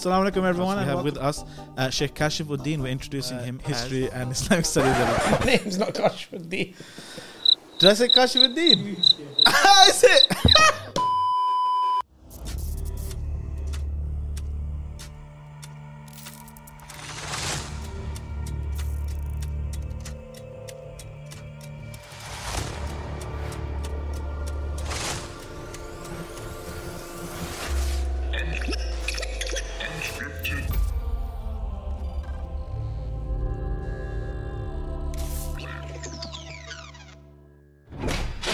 Assalamu alaikum, everyone. We have with us Sheikh Kashifuddin. We're introducing him history and Islamic studies. My name's not Kashifuddin. Did I say Kashifuddin? I said.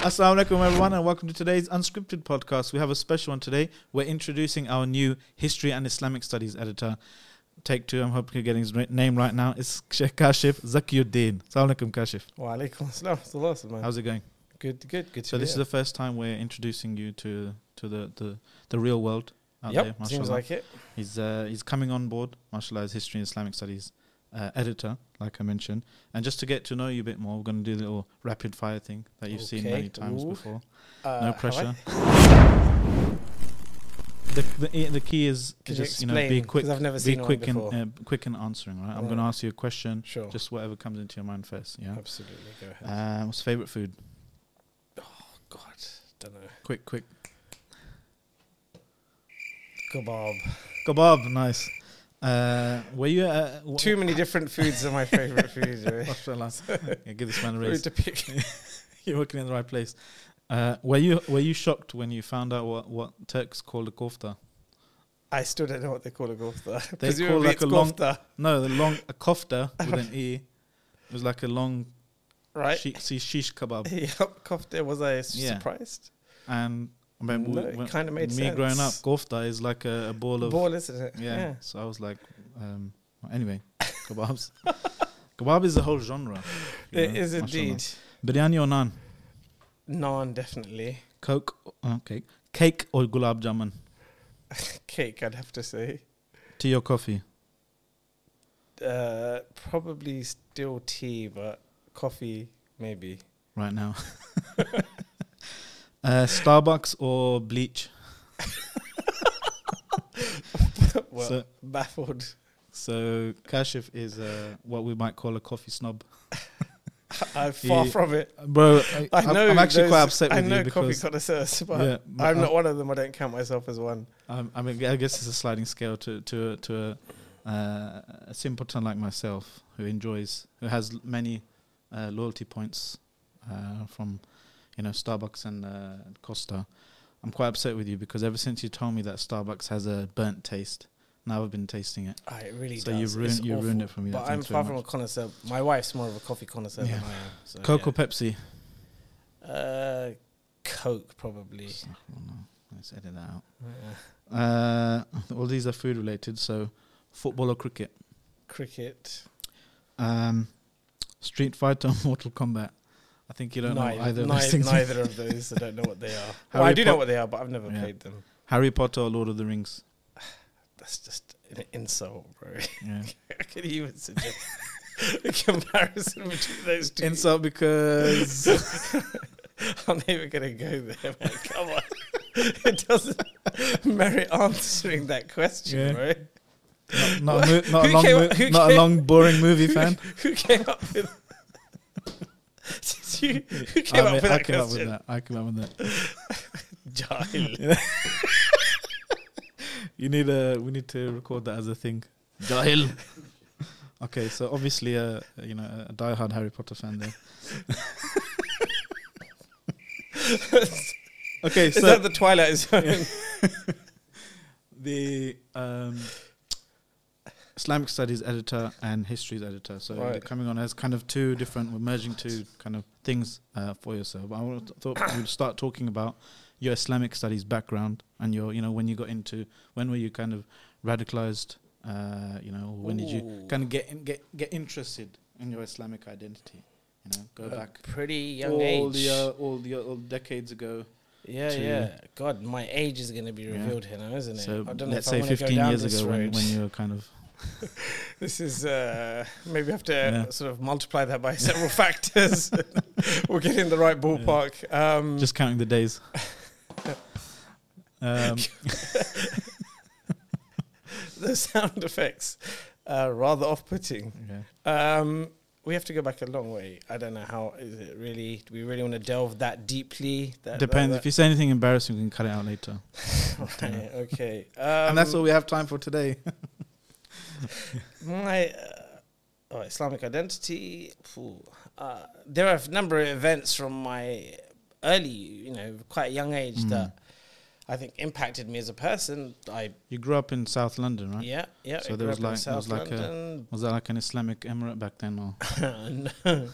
Assalamu alaikum, everyone, and welcome to today's Unscripted podcast. We have a special one today. We're introducing our new History and Islamic Studies editor. Take two, I'm hoping you're getting his name right now. It's Sheikh Kashif Zakiuddin. Assalamu alaikum, Kashif. Wa alaikum assalam. How's it going? Good, good, good. So this is the first time we're introducing you to the real world out there. Yep, seems like it. He's coming on board, mashallah, as History and Islamic Studies editor, like I mentioned. And just to get to know you a bit more, we're going to do the little rapid fire thing that you've seen many times before. No pressure. The key is to just be quick. I've never seen quick in answering. Right, I'm going to ask you a question. Sure. Just whatever comes into your mind first. Yeah. Absolutely. Go ahead. What's favorite food? Oh God, don't know. Quick, quick. Kebab. Kebab. Nice. Were you too many different foods are my favorite foods. Yeah, give this man a raise. You're working in the right place. Were you shocked when you found out what Turks called a kofta? I still don't know what they call a kofta. They call like a long kofta. No, the long a kofta with an e. It was like a long, right? Shish kebab. Yep, kofta. Was I surprised? And I mean, no, it kind of made sense. Me growing up, kofta is like a ball of... Ball, isn't it? Yeah. So I was like... anyway, kebabs. Kebab is a whole genre. It is indeed. Biryani or naan? Naan, definitely. Cake or gulab jamun? Cake, I'd have to say. Tea or coffee? Probably still tea, but coffee, maybe. Right now. Starbucks or bleach? Well, so, baffled. So Kashif is what we might call a coffee snob. I'm far from it, bro. I'm actually quite upset with you. I know coffee connoisseurs, but, yeah, but I'm not one of them. I don't count myself as one. I mean, I guess it's a sliding scale to a simpleton like myself who has many loyalty points from. You know, Starbucks and Costa. I'm quite upset with you because ever since you told me that Starbucks has a burnt taste, now I've been tasting it. It really does. So you ruined it for me. But I'm far from a connoisseur. My wife's more of a coffee connoisseur than I am. So Coke or Pepsi? Coke, probably. Let's edit that out. All these are food related. So football or cricket? Cricket. Street Fighter or Mortal Kombat? I think you don't know either of those things. Neither of those. I don't know what they are. Well, I do know what they are, but I've never played them. Harry Potter or Lord of the Rings? That's just an insult, bro. Yeah. I can even suggest a comparison between those two. Insult because... I'm never going to go there, man. Come on. It doesn't merit answering that question, bro. Not a long, boring movie fan. Who came up with... Who came up with that? I came up with that. Jahil. We need to record that as a thing. Jahil. Okay, so obviously, a diehard Harry Potter fan there. Okay, so is that the Twilight Zone? Yeah. The Islamic Studies editor and Histories editor. So they're coming on as kind of two different, we're merging two kind of things for yourself. I thought we'd start talking about your Islamic Studies background and your, when you got into, when were you kind of radicalized, when did you kind of get interested in your Islamic identity? Go back. Pretty young age. All decades ago. Yeah. God, my age is going to be revealed here now, isn't it? So I don't know, let's say 15 years ago when you were kind of... This is maybe have to sort of multiply that by several factors. We'll get in the right ballpark. Just counting the days. the sound effects are rather off-putting. Yeah. We have to go back a long way. I don't know how is it really. Do we really want to delve that deeply? Depends. If you say anything embarrassing, we can cut it out later. Right, okay. And that's all we have time for today. Oh, Islamic identity. There are a number of events from my early, quite young age that I think impacted me as a person. You grew up in South London, right? Yeah, yeah. So there was like, was that like an Islamic emirate back then, or no. a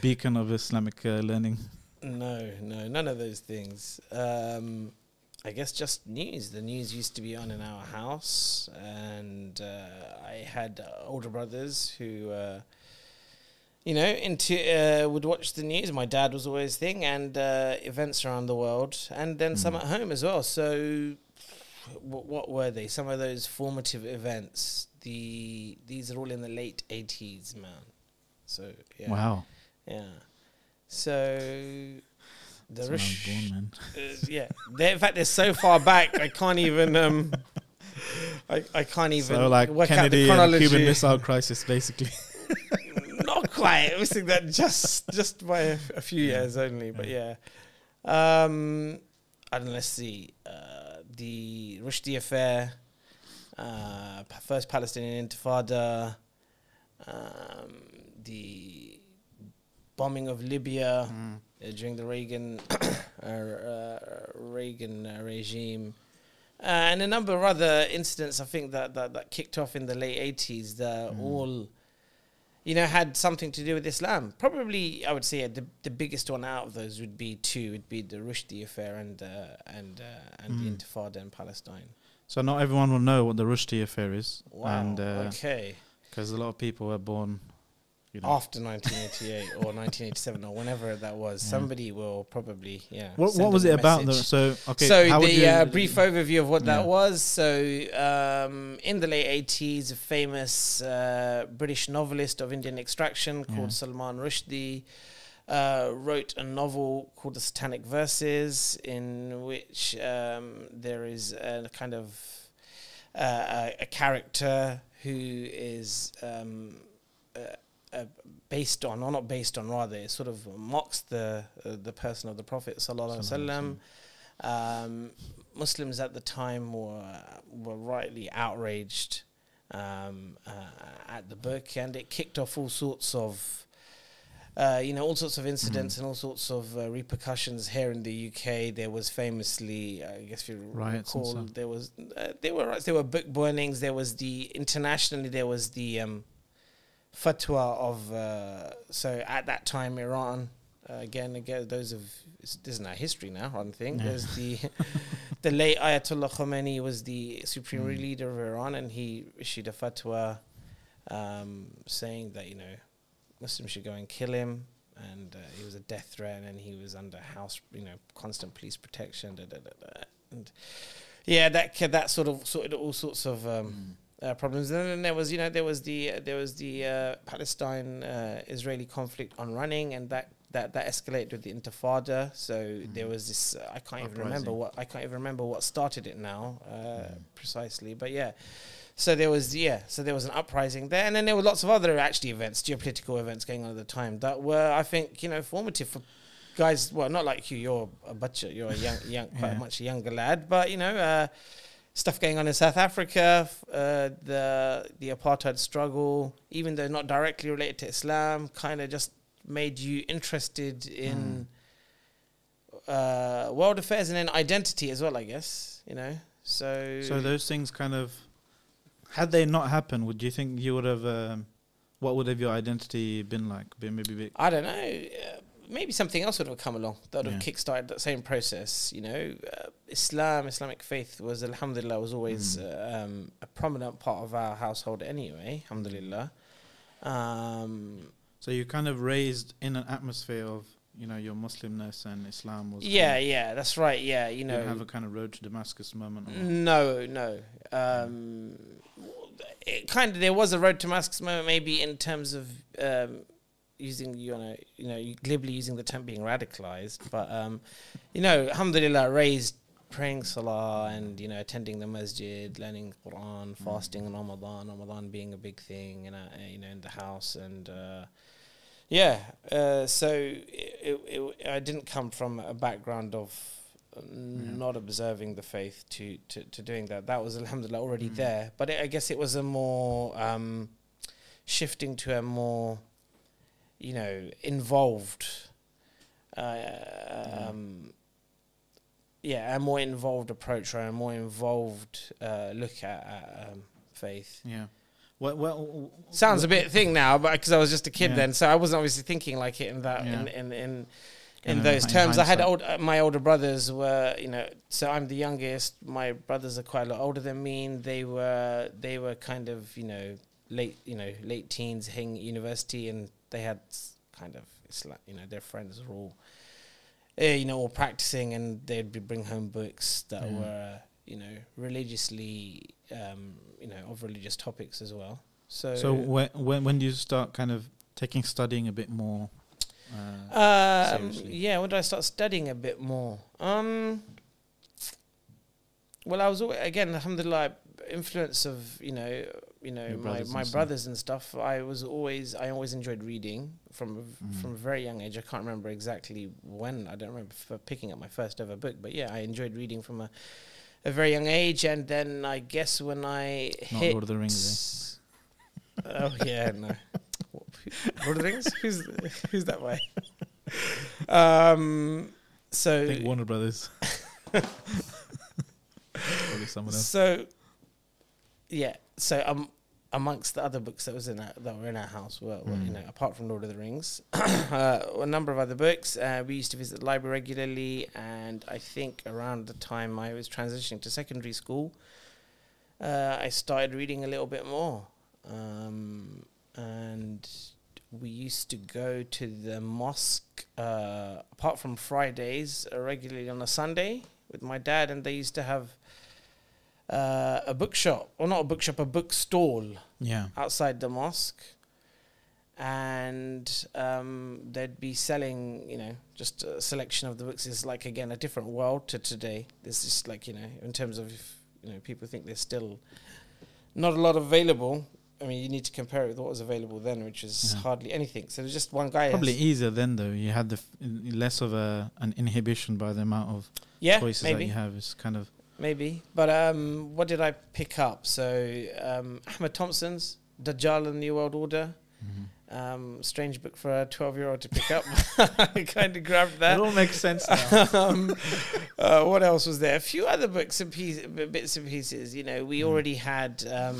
beacon of Islamic learning? No, no, none of those things. I guess just news. The news used to be on in our house, and I had older brothers who, would watch the news. My dad was always thing, and events around the world, and then some at home as well. So, what were they? Some of those formative events. These are all in the late 80s, man. So yeah. Wow. Yeah. So. Yeah, in fact, they're so far back I can't even I can't even work out the chronology. So like Kennedy and Cuban Missile Crisis, basically. Not quite. I was thinking that just by a few years only, but yeah. I don't know, let's see. The Rushdie affair, first Palestinian Intifada, the bombing of Libya. During the Reagan regime, and a number of other incidents, I think that kicked off in the late 80s, that all, had something to do with Islam. Probably, I would say the biggest one out of those would be the Rushdie affair and the Intifada in Palestine. So not everyone will know what the Rushdie affair is. Wow. And, okay. Because a lot of people were born. After 1988 or 1987 or whenever that was, somebody will probably What was it about? So the brief overview of what that was. So in the late 80s, a famous British novelist of Indian extraction called Salman Rushdie wrote a novel called The Satanic Verses, in which there is a kind of a character who is. Based on, or not based on, rather, it sort of mocks the person of the Prophet ﷺ. Muslims at the time were rightly outraged at the book, and it kicked off all sorts of all sorts of incidents and all sorts of repercussions here in the UK. There was famously, I guess if you recall, there were book burnings. There was internationally there was the fatwa of so at that time Iran, again those of this is now history now I think there's the late Ayatollah Khomeini was the supreme leader of Iran, and he issued a fatwa saying that Muslims should go and kill him, and he was a death threat, and he was under house constant police protection, and yeah, that sort of sorted all sorts of problems. And then there was the Palestine Israeli conflict on running, and that escalated with the Intifada. So there was this I can't even remember what started it now precisely, but yeah. So there was an uprising there, and then there were lots of other events, geopolitical events going on at the time that were, I think, formative for guys. Well, not like you. You're a butcher. You're a young, quite much a younger lad, but stuff going on in South Africa, the apartheid struggle, even though not directly related to Islam, kind of just made you interested in world affairs and in identity as well, I guess. So those things kind of, had they not happened, would you think you would have? What would have your identity been like? I don't know. Maybe something else would have come along that would have kickstarted that same process. Islamic faith was, alhamdulillah, was always a prominent part of our household anyway, alhamdulillah. So you kind of raised in an atmosphere of, your Muslimness, and Islam was... Yeah, that's right, yeah, You didn't have a kind of road to Damascus moment? Or no. There was a road to Damascus moment, maybe in terms of... glibly using the term being radicalized, but alhamdulillah, raised praying salah and, you know, attending the masjid, learning Quran, fasting in Ramadan, Ramadan being a big thing, and you know, in the house, and so I didn't come from a background of not observing the faith to doing that. That was, alhamdulillah, already there, but I guess it was a more shifting to a more, you know, involved. A more involved approach, or a more involved look at faith. Yeah, well, sounds a bit thing now, but because I was just a kid then, so I wasn't obviously thinking like it in that in those terms. I had my older brothers were, you know, so I'm the youngest. My brothers are quite a lot older than me. And they were kind of, you know, late teens, hitting university, and they had kind of, it's like, you know, their friends were all, you know, all practicing, and they'd bring home books that were, you know, religiously, you know, of religious topics as well. So when do you start kind of studying a bit more? Seriously? Yeah, when did I start studying a bit more? Well, I was always, again, alhamdulillah, influence of, you know, my brothers and stuff. I always enjoyed reading from a very young age. I can't remember exactly when. I don't remember picking up my first ever book, but yeah, I enjoyed reading from a very young age. And then I guess when I hit Lord of the Rings. Oh yeah, no. Lord of the Rings? Who's that by? So I think Warner Brothers. Probably someone else. So yeah. So amongst the other books that were in our house were you know, apart from Lord of the Rings, a number of other books. We used to visit the library regularly, and I think around the time I was transitioning to secondary school, I started reading a little bit more. And we used to go to the mosque, apart from Fridays, regularly on a Sunday with my dad, and they used to have a bookshop, or not a bookshop, a bookstall outside the mosque, and they'd be selling, you know, just a selection of the books. It's like, again, a different world to today. There's just, like, you know, in terms of, you know, people think there's still not a lot available. I mean, you need to compare it with what was available then, which is hardly anything. So there's just one guy. Probably easier then, though. You had the less of an inhibition by the amount of choices that you have. It's kind of... Maybe, but what did I pick up? So Ahmed Thompson's Dajjal and the New World Order, strange book for a 12-year-old to pick up. I kind of grabbed that. It all makes sense now. What else was there? A few other books and bits and pieces. You know, we already had a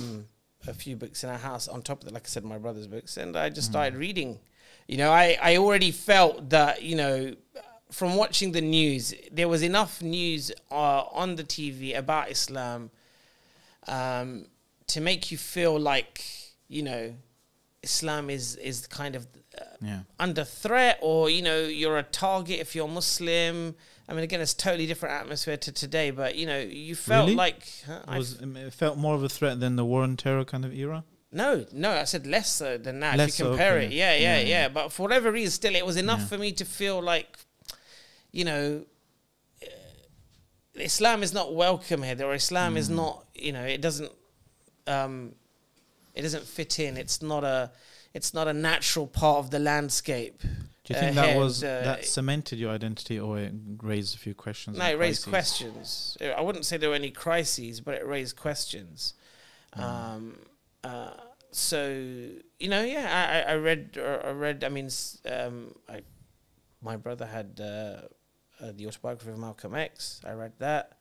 few books in our house on top of that. Like I said, my brother's books, and I just started reading. You know, I already felt that, you know, from watching the news, there was enough news on the TV about Islam to make you feel like, you know, Islam is kind of under threat, or, you know, you're a target if you're Muslim. I mean, again, it's a totally different atmosphere to today, but, you know, you felt like... it felt more of a threat than the war on terror kind of era? No, I said less so than that. Less, if you compare it. Yeah. But for whatever reason, still, it was enough for me to feel like, you know, Islam is not welcome here, or Islam is not, you know, it doesn't fit in. It's not a natural part of the landscape. Do you think that cemented your identity, or it raised a few questions? No, it raised questions. I wouldn't say there were any crises, but it raised questions. So, you know, I read. I mean, my brother had the autobiography of Malcolm X. I read that.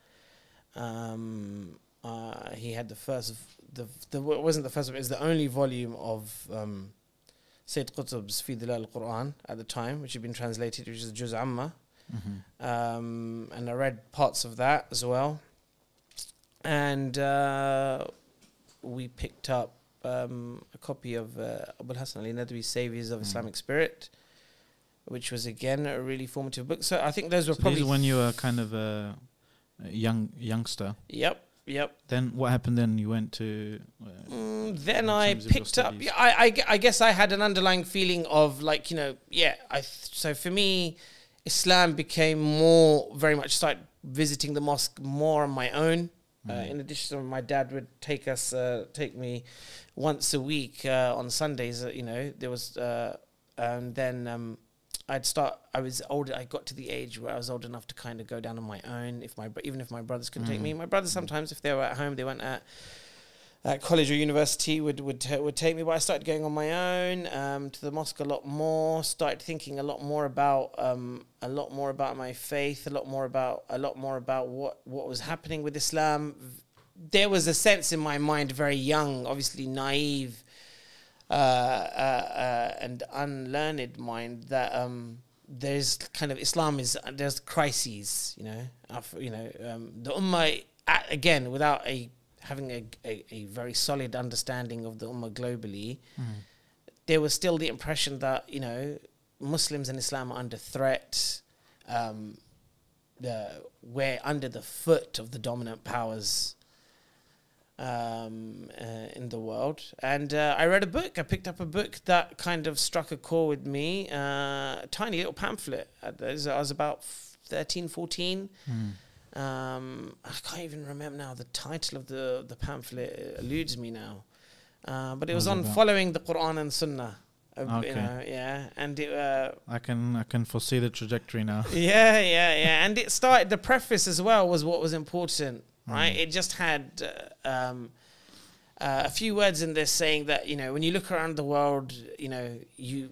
He had the first, it wasn't the first, it was the only volume of Sayyid Qutb's Fi Dilal al-Quran at the time, which had been translated, which is Juz Amma. And I read parts of that as well. And we picked up a copy of Abul Hasan Ali Nadwi's Saviors of Islamic Spirit, which was, again, a really formative book. So I think those were probably... These when you were kind of a youngster. Yep. Then what happened then? You went to... then I picked up... Yeah, I guess I had an underlying feeling of, like, you know, so for me, Islam became more, very much started visiting the mosque more on my own. In addition, my dad would take us, take me once a week on Sundays, you know, there was, and then I was older, I got to the age where I was old enough to kind of go down on my own, even if my brothers couldn't take me. My brothers sometimes, if they were at home, they went at college or university, would take me, but I started going on my own to the mosque a lot more, started thinking a lot more about my faith, a lot more about what was happening with Islam. There was a sense in my mind, very young, obviously naive and unlearned mind, that there's kind of Islam is, there's crises, you know, the Ummah, again, without having a very solid understanding of the Ummah globally, there was still the impression that, you know, Muslims and Islam are under threat. We're under the foot of the dominant powers in the world. And I read a book. I picked up a book that kind of struck a chord with me, a tiny little pamphlet. I was about 13, 14. I can't even remember now. The title of the pamphlet eludes me now, but it was on following the Quran and Sunnah. Okay. You know, yeah, and it, I can foresee the trajectory now. Yeah, and it started. The preface as well was what was important, right? It just had a few words in there saying that, you know, when you look around the world, you know, you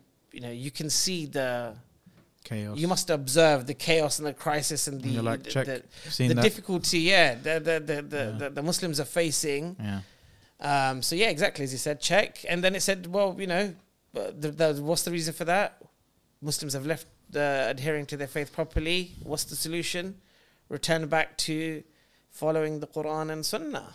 can see the chaos. You must observe the chaos and the crisis and the difficulty, the Muslims are facing. Yeah. So yeah, exactly as you said, check. And then it said, well, you know, what's the reason for that? Muslims have left adhering to their faith properly. What's the solution? Return back to following the Quran and Sunnah.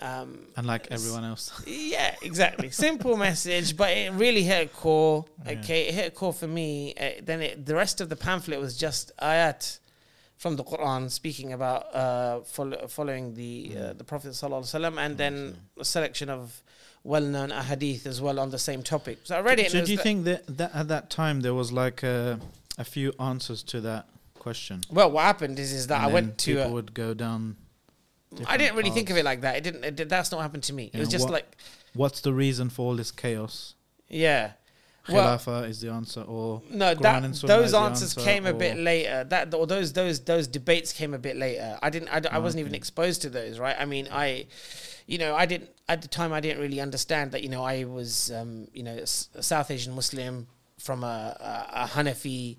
Unlike everyone else. Yeah, exactly. Simple message, but it really hit a core. Okay, it hit a core for me. The rest of the pamphlet was just ayat from the Quran speaking about following the Prophet Sallallahu Alaihi Wasallam, and then a selection of well-known ahadith as well on the same topic. So I read it. So do you think that at that time there was like a few answers to that question? Well, what happened is that I went to people would go down. I didn't really think of it like that. That's not happened to me. It was just like, what's the reason for all this chaos? Yeah, Khilafah is the answer, or no? Those answers came a bit later. Those debates came a bit later. I wasn't even exposed to those. Right? I mean, you know, I didn't at the time. I didn't really understand that. You know, I was, you know, a South Asian Muslim from a Hanafi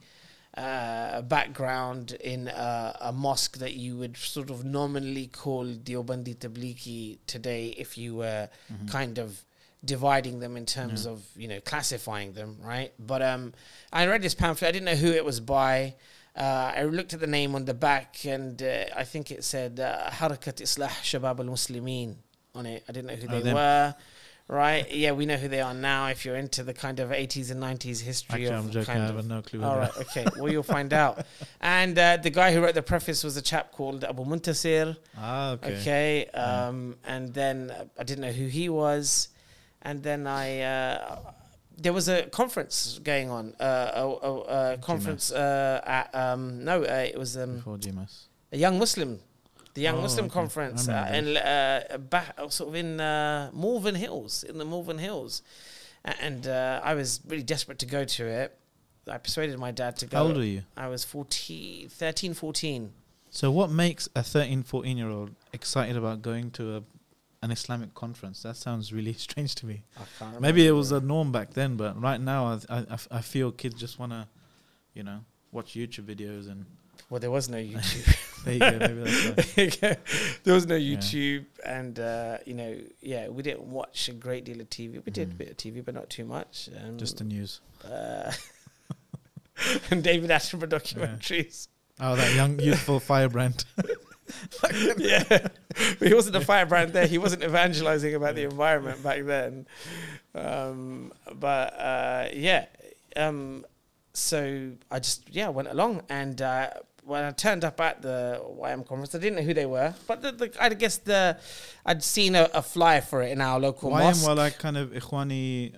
background in a mosque that you would sort of nominally call Diobandi Tabliki today if you were kind of dividing them in terms of, you know, classifying them, right? But I read this pamphlet. I didn't know who it was by. I looked at the name on the back, and I think it said Harakat Islah Shabab al-Muslimin on it. I didn't know who they were. Right, yeah, we know who they are now. If you're into the kind of 80s and 90s history, actually, I'm joking. I have no clue. All right, okay. Well, you'll find out. And the guy who wrote the preface was a chap called Abu Muntasir. Ah, okay. Okay, and then I didn't know who he was. And then there was a conference going on. A conference at it was before GMS. A Young Muslim. The Young Muslim Conference sort of in Malvern Hills, and I was really desperate to go to it. I persuaded my dad to go. How old are you? I was 13, 14. So what makes a 13, 14-year-old excited about going to an Islamic conference? That sounds really strange to me. I can't remember. Maybe it was a norm back then, but right now I feel kids just want to, you know, watch YouTube videos and... Well, there was no YouTube. There you go. Maybe that's right. There was no YouTube, and you know, we didn't watch a great deal of TV. We did a bit of TV, but not too much. Just the news. And David Attenborough documentaries. Oh, that young youthful firebrand. But he wasn't a firebrand there. He wasn't evangelizing about the environment back then. So I just went along, and when I turned up at the YM conference, I didn't know who they were, but I guess I'd seen a flyer for it in our local mosque. YM were like kind of Ikhwani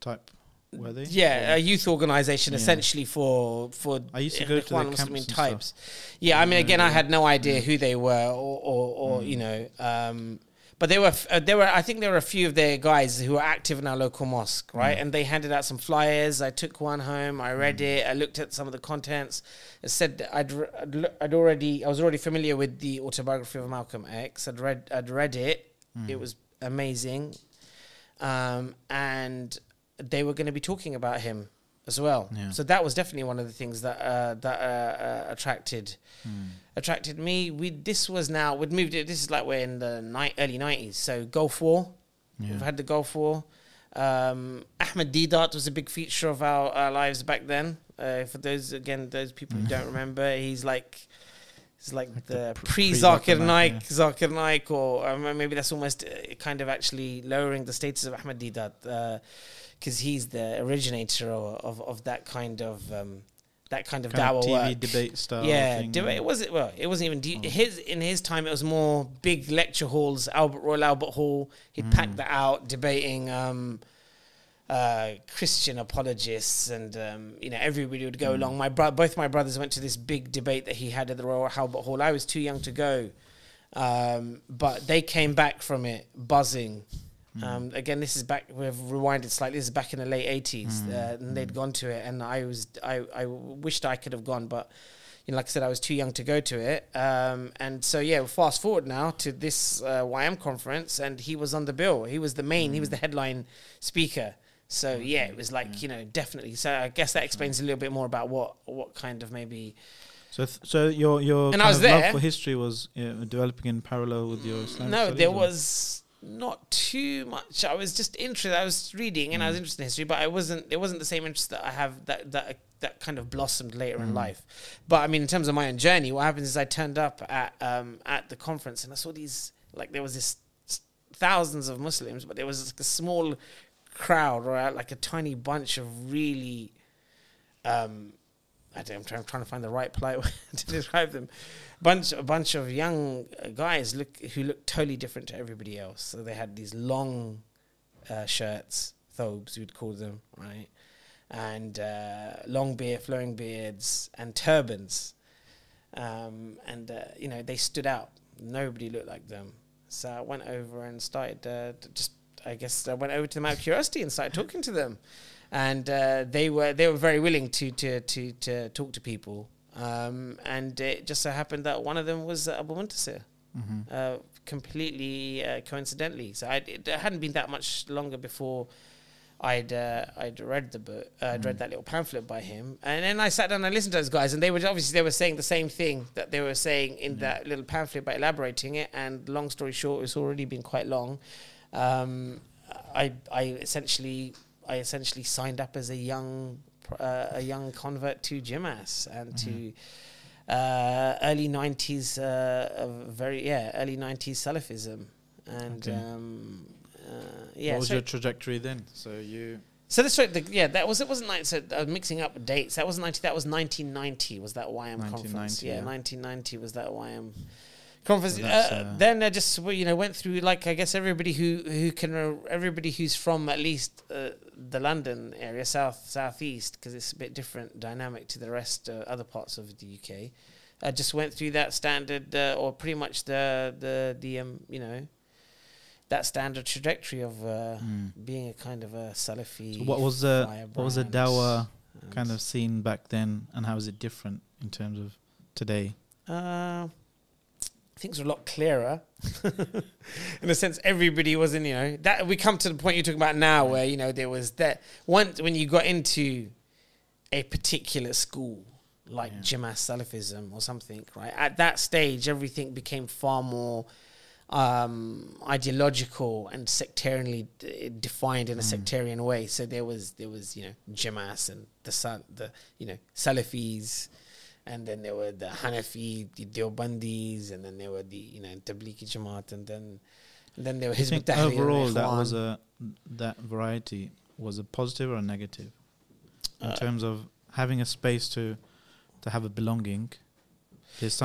type Were they? Yeah, a youth organization essentially for I used to go to the Muslim types. Yeah, I mean, again, I had no idea who they were, or you know, but there were I think there were a few of their guys who were active in our local mosque, right? And they handed out some flyers. I took one home. I read it. I looked at some of the contents. It said that I was already familiar with the autobiography of Malcolm X. I'd read it. It was amazing, and they were going to be talking about him as well. Yeah. So that was definitely one of the things that attracted me. We'd moved it. This is like we're in the early 90s. So Gulf War, we've had the Gulf War. Ahmed Didat was a big feature of our lives back then. For those people who don't remember, he's like the pre-Zakir Naik, Zakir Naik, or maybe that's almost kind of actually lowering the status of Ahmed Didat, because he's the originator of that kind of dawah TV work. Debate style. Yeah, thing, debate. It wasn't even in his time. It was more big lecture halls, Royal Albert Hall. He packed that out, debating Christian apologists, and you know, everybody would go along. Both my brothers went to this big debate that he had at the Royal Albert Hall. I was too young to go, but they came back from it buzzing. Again, this is back. We've rewinded slightly. This is back in the late '80s, and they'd gone to it, and I wished I could have gone, but you know, like I said, I was too young to go to it. And so yeah, fast forward now to this YM conference, and he was on the bill. He was the main. He was the headline speaker. So yeah, it was like you know, definitely. So I guess that explains a little bit more about what kind of maybe. So your kind of love for history was developing in parallel with your Islamic studies. No, there was. Not too much. I was just interested. I was reading and I was interested in history, but it wasn't the same interest that I have that kind of blossomed later in life. But I mean, in terms of my own journey, what happens is I turned up at the conference and I saw these, like, there was this thousands of Muslims, but there was like a small crowd, right? Like a tiny bunch of really I'm trying to find the right polite way to describe them. A bunch of young guys who looked totally different to everybody else. So they had these long shirts, thobes we'd call them, right? And long beard, flowing beards, and turbans. You know, they stood out. Nobody looked like them. So I went over and started I went over to them out of curiosity and started talking to them. And they were very willing to talk to people, and it just so happened that one of them was Abu Muntasir, completely coincidentally. So it hadn't been that much longer before I'd read the book, read that little pamphlet by him, and then I sat down and listened to those guys, and they were saying the same thing that they were saying in that little pamphlet, by elaborating it. And long story short, it's already been quite long. I essentially signed up as a young convert to Jimas and to early 90s, early 90s Salafism. And what was your trajectory then? It wasn't like, so I was mixing up dates. That wasn't 90. That was 1990. Was that YM conference? Yeah, 1990 was that YM. Conference. Then I just went through, like, I guess everybody who's from at least the London area, southeast, because it's a bit different dynamic to the rest other parts of the UK. I just went through that standard or pretty much that standard trajectory of being a kind of a Salafi. So what was the Dawah kind of scene back then, and how is it different in terms of today? Things were a lot clearer, in a sense. Everybody was in, that we come to the point you're talking about now, where there was that once when you got into a particular school like Jamaat Salafism or something, right? At that stage, everything became far more ideological and sectarianly defined in a sectarian way. So there was Jamaat and the Salafis. And then there were the Hanafi, the Deobandis, and then there were the Tablighi Jamaat, and then there were Hizb ut-Tahrir. Overall, that variety was a positive or a negative in terms of having a space to have a belonging,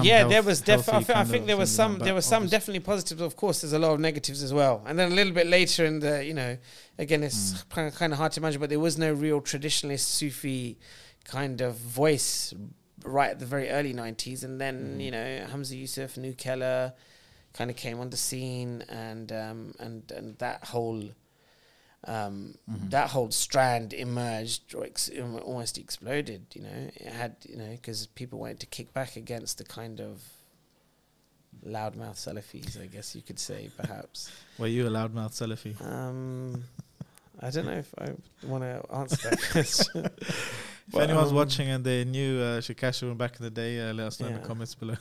Yeah, there was definitely, I think there was some, there were some definitely positives. Of course, there's a lot of negatives as well. And then a little bit later in the, you know, again, it's kind of hard to imagine, but there was no real traditionalist Sufi kind of voice right at the very early 90s. And then, you know, Hamza Yusuf, New Keller kind of came on the scene, and that whole that whole strand emerged, or almost exploded. You know, it had, you know, because people wanted to kick back against the kind of loudmouth Salafis, I guess you could say, perhaps. Were you a loudmouth Salafi? I don't know if I want to answer that question. If anyone's watching and they knew Sheikh Kashif back in the day, let us know in the comments below.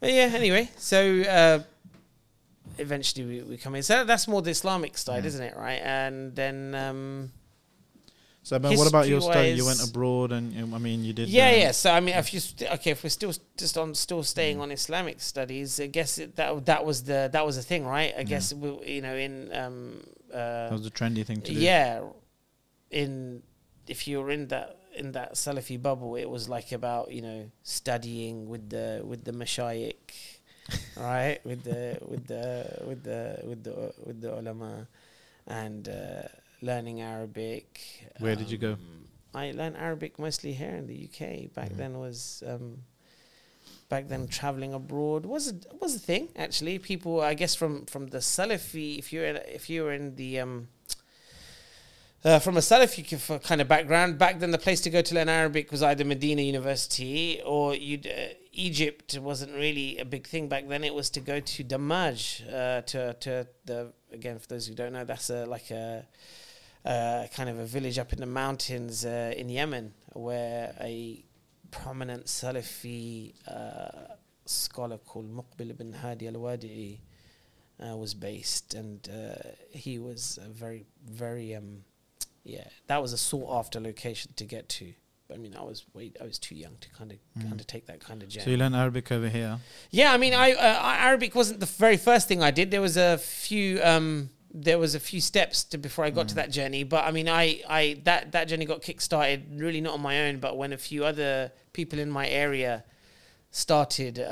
But yeah, anyway, so eventually we come in. So that's more the Islamic side, isn't it, right? And then so Ben, what about your study? You went abroad, and I mean, you did. Yeah. So I mean, if you if we're still just staying on Islamic studies, I guess that was the thing, right? I guess you know, in that was a trendy thing to do. Yeah, if you were in that Salafi bubble, it was like about, you know, studying with the mashayikh, right? With the ulama, and learning Arabic. Where did you go? I learned Arabic mostly here in the UK. Back then was traveling abroad was a thing, actually. People, I guess, from the Salafi, from a Salafi kind of background, back then the place to go to learn Arabic was either Medina University or Egypt. Wasn't really a big thing back then. It was to go to Damaj, again, for those who don't know, that's kind of a village up in the mountains in Yemen, where a prominent Salafi scholar called Muqbil ibn Hadi al-Wadi'i was based, and he was a very, very... that was a sought-after location to get to. I mean, I was too young to kind of undertake that kind of journey. So you learned Arabic over here? Yeah, I mean, Arabic wasn't the very first thing I did. There was a few steps before I got to that journey. But I mean, that journey got kick-started really not on my own, but when a few other people in my area started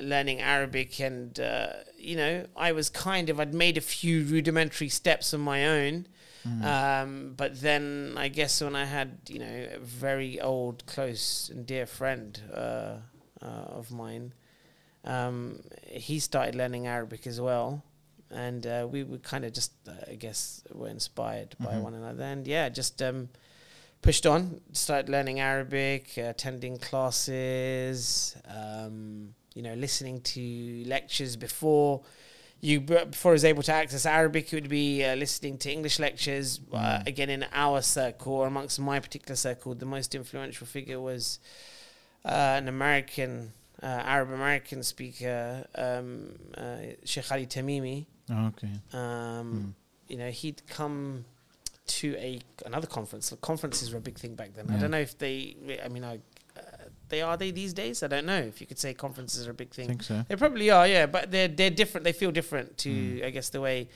learning Arabic, and you know, I'd made a few rudimentary steps on my own. But then I guess when I had, you know, a very old, close and dear friend of mine, he started learning Arabic as well. And we were kind of just, I guess, were inspired by one another. And yeah, just pushed on, started learning Arabic, attending classes, you know, listening to lectures before I was able to access Arabic. It would be listening to English lectures. Again, in our circle, or amongst my particular circle, the most influential figure was an American, Arab-American speaker, Sheikh Ali Al-Timimi. You know, he'd come to another conference. So conferences were a big thing back then. I don't know if they... I mean, are they these days? I don't know if you could say conferences are a big thing. I think so. They probably are, yeah, but they're different. They feel different to, I guess, the way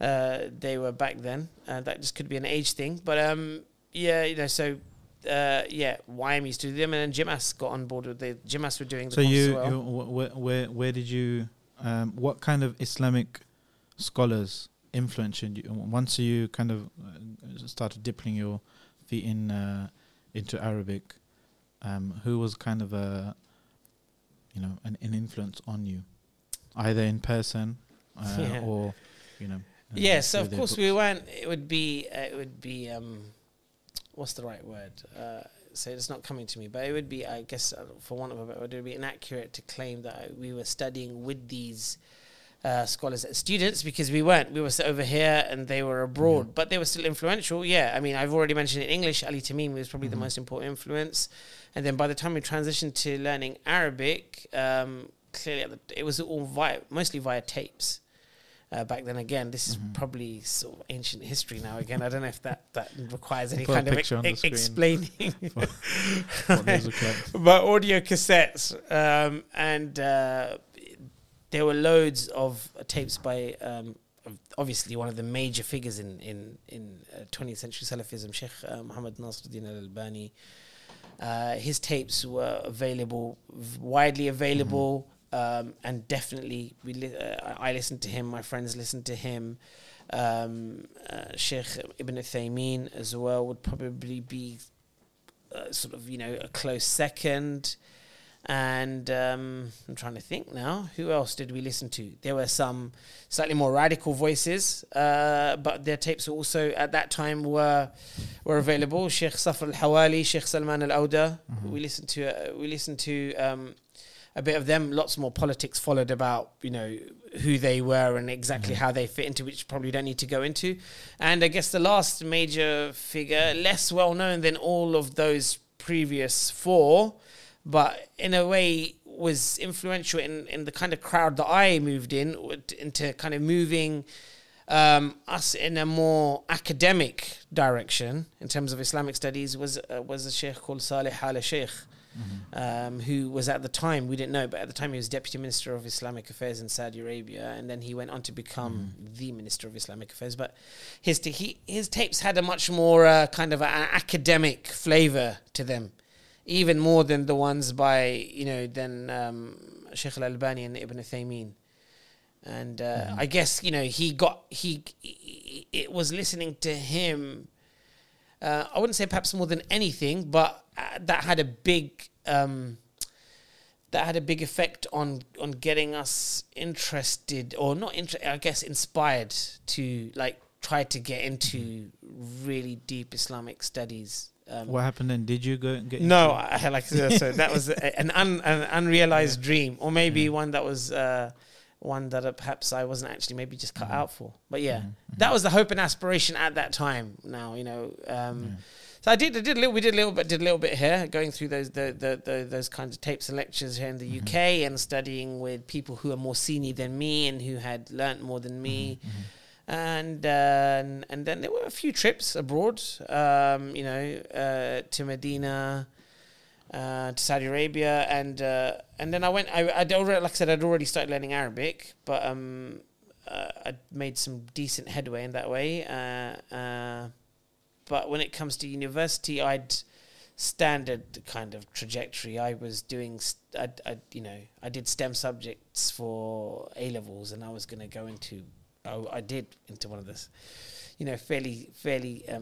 they were back then. That just could be an age thing. But, yeah, you know, so, YM used to do them, and then Jimas got on board with the Jimas were doing the conference as well. So where did you, what kind of Islamic scholars influenced you? Once you kind of started dipping your feet in into Arabic, who was kind of an influence on you, either in person or, you know? Yeah. So of course we weren't. It would be. What's the right word? So it's not coming to me, but it would be, I guess, for want of a better word, it would be inaccurate to claim that we were studying with these scholars as students, because we weren't. We were over here and they were abroad, but they were still influential. Yeah, I mean, I've already mentioned in English, Ali Al-Timimi was probably the most important influence. And then by the time we transitioned to learning Arabic, clearly it was all mostly via tapes. Back then, again, this is probably sort of ancient history now. Again, I don't know if that requires any kind of explaining. But audio cassettes, and there were loads of tapes by obviously one of the major figures in 20th century Salafism, Sheikh Muhammad Nasiruddin Al-Albani. His tapes were available, widely available, and definitely I listened to him, my friends listened to him. Sheikh Ibn Uthaymeen as well would probably be sort of, you know, a close second. And I'm trying to think now, who else did we listen to? There were some slightly more radical voices, but their tapes also at that time were available. Sheikh Safar Al Hawali, Sheikh Salman al Awda. We listened to a bit of them. Lots more politics followed about, you know, who they were and exactly how they fit into, which probably don't need to go into. And I guess the last major figure, less well known than all of those previous four, but in a way was influential in the kind of crowd that I moved in, into kind of moving us in a more academic direction in terms of Islamic studies, was a sheikh called Salih Al ash-Sheikh, who was at the time, we didn't know, but at the time he was Deputy Minister of Islamic Affairs in Saudi Arabia, and then he went on to become the Minister of Islamic Affairs. But his tapes had a much more kind of an academic flavour to them, even more than the ones by, you know, than Sheikh al-Albani and Ibn Uthaymeen. And I guess, you know, it was listening to him, I wouldn't say perhaps more than anything, but that had a big effect on getting us interested, or not interested, I guess inspired to like try to get into really deep Islamic studies. What happened then? Did you go and get? No, I like so that was an unrealized dream, or maybe one that was one that perhaps I wasn't actually maybe just cut out for. But yeah, that was the hope and aspiration at that time. Now, you know, so we did a little bit here, going through those kinds of tapes and lectures here in the UK, and studying with people who are more senior than me and who had learnt more than me. And then there were a few trips abroad, you know, to Medina, to Saudi Arabia, and then I went. I'd already, like I said, I'd already started learning Arabic, but I made some decent headway in that way. But when it comes to university, I'd standard kind of trajectory. I was doing, you know, I did STEM subjects for A levels, and I was going to go into. I did into one of the, you know, fairly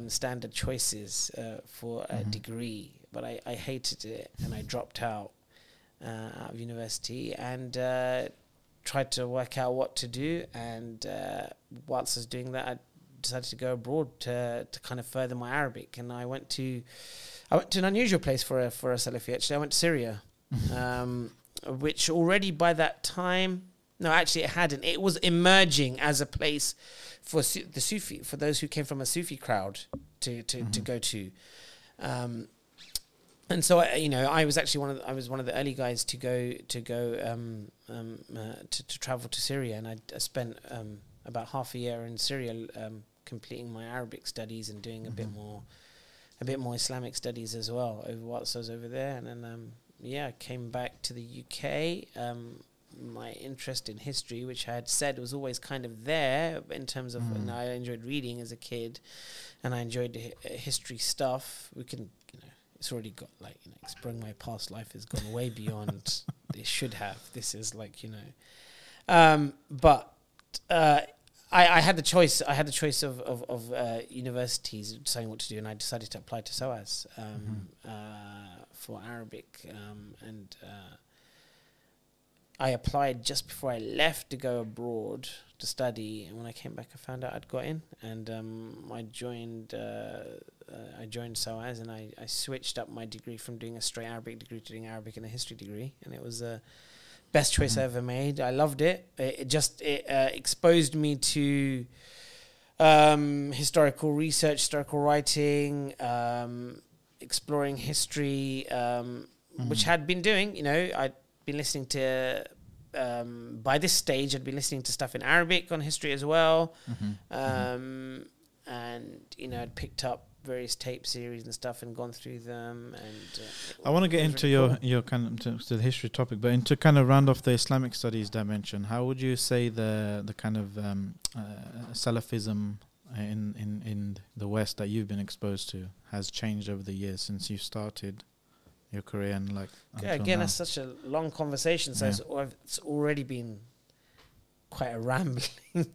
standard choices for a degree, but I hated it and I dropped out of university and tried to work out what to do. And whilst I was doing that, I decided to go abroad to kind of further my Arabic. And I went to an unusual place for a Salafi. Actually, I went to Syria, which already by that time. No, actually, it hadn't. It was emerging as a place for the Sufi, for those who came from a Sufi crowd to go to, and so you know, I was actually one of the early guys to travel to Syria, and I spent about half a year in Syria completing my Arabic studies and doing a bit more Islamic studies as well whilst I was over there, and then I came back to the UK. My interest in history, which I had said was always kind of there in terms of, and I enjoyed reading as a kid, and I enjoyed history stuff. We can, you know, it's already got like, you know, exploring my past life has gone way beyond it should have. This is like, you know, I had the choice. I had the choice of universities deciding what to do, and I decided to apply to SOAS for Arabic, I applied just before I left to go abroad to study, and when I came back, I found out I'd got in, and I joined SOAS, and I switched up my degree from doing a straight Arabic degree to doing Arabic and a history degree, and it was the best choice I ever made. I loved it. It exposed me to historical research, historical writing, exploring history, which I had been doing. You know, I'd been listening to, by this stage, I'd been listening to stuff in Arabic on history as well. And, you know, I'd picked up various tape series and stuff and gone through them. And I want to get into your kind of to the history topic, but into kind of round off the Islamic studies dimension, how would you say the kind of Salafism in the West that you've been exposed to has changed over the years since you started your career and like again now. That's such a long conversation, so it's already been quite a rambling don't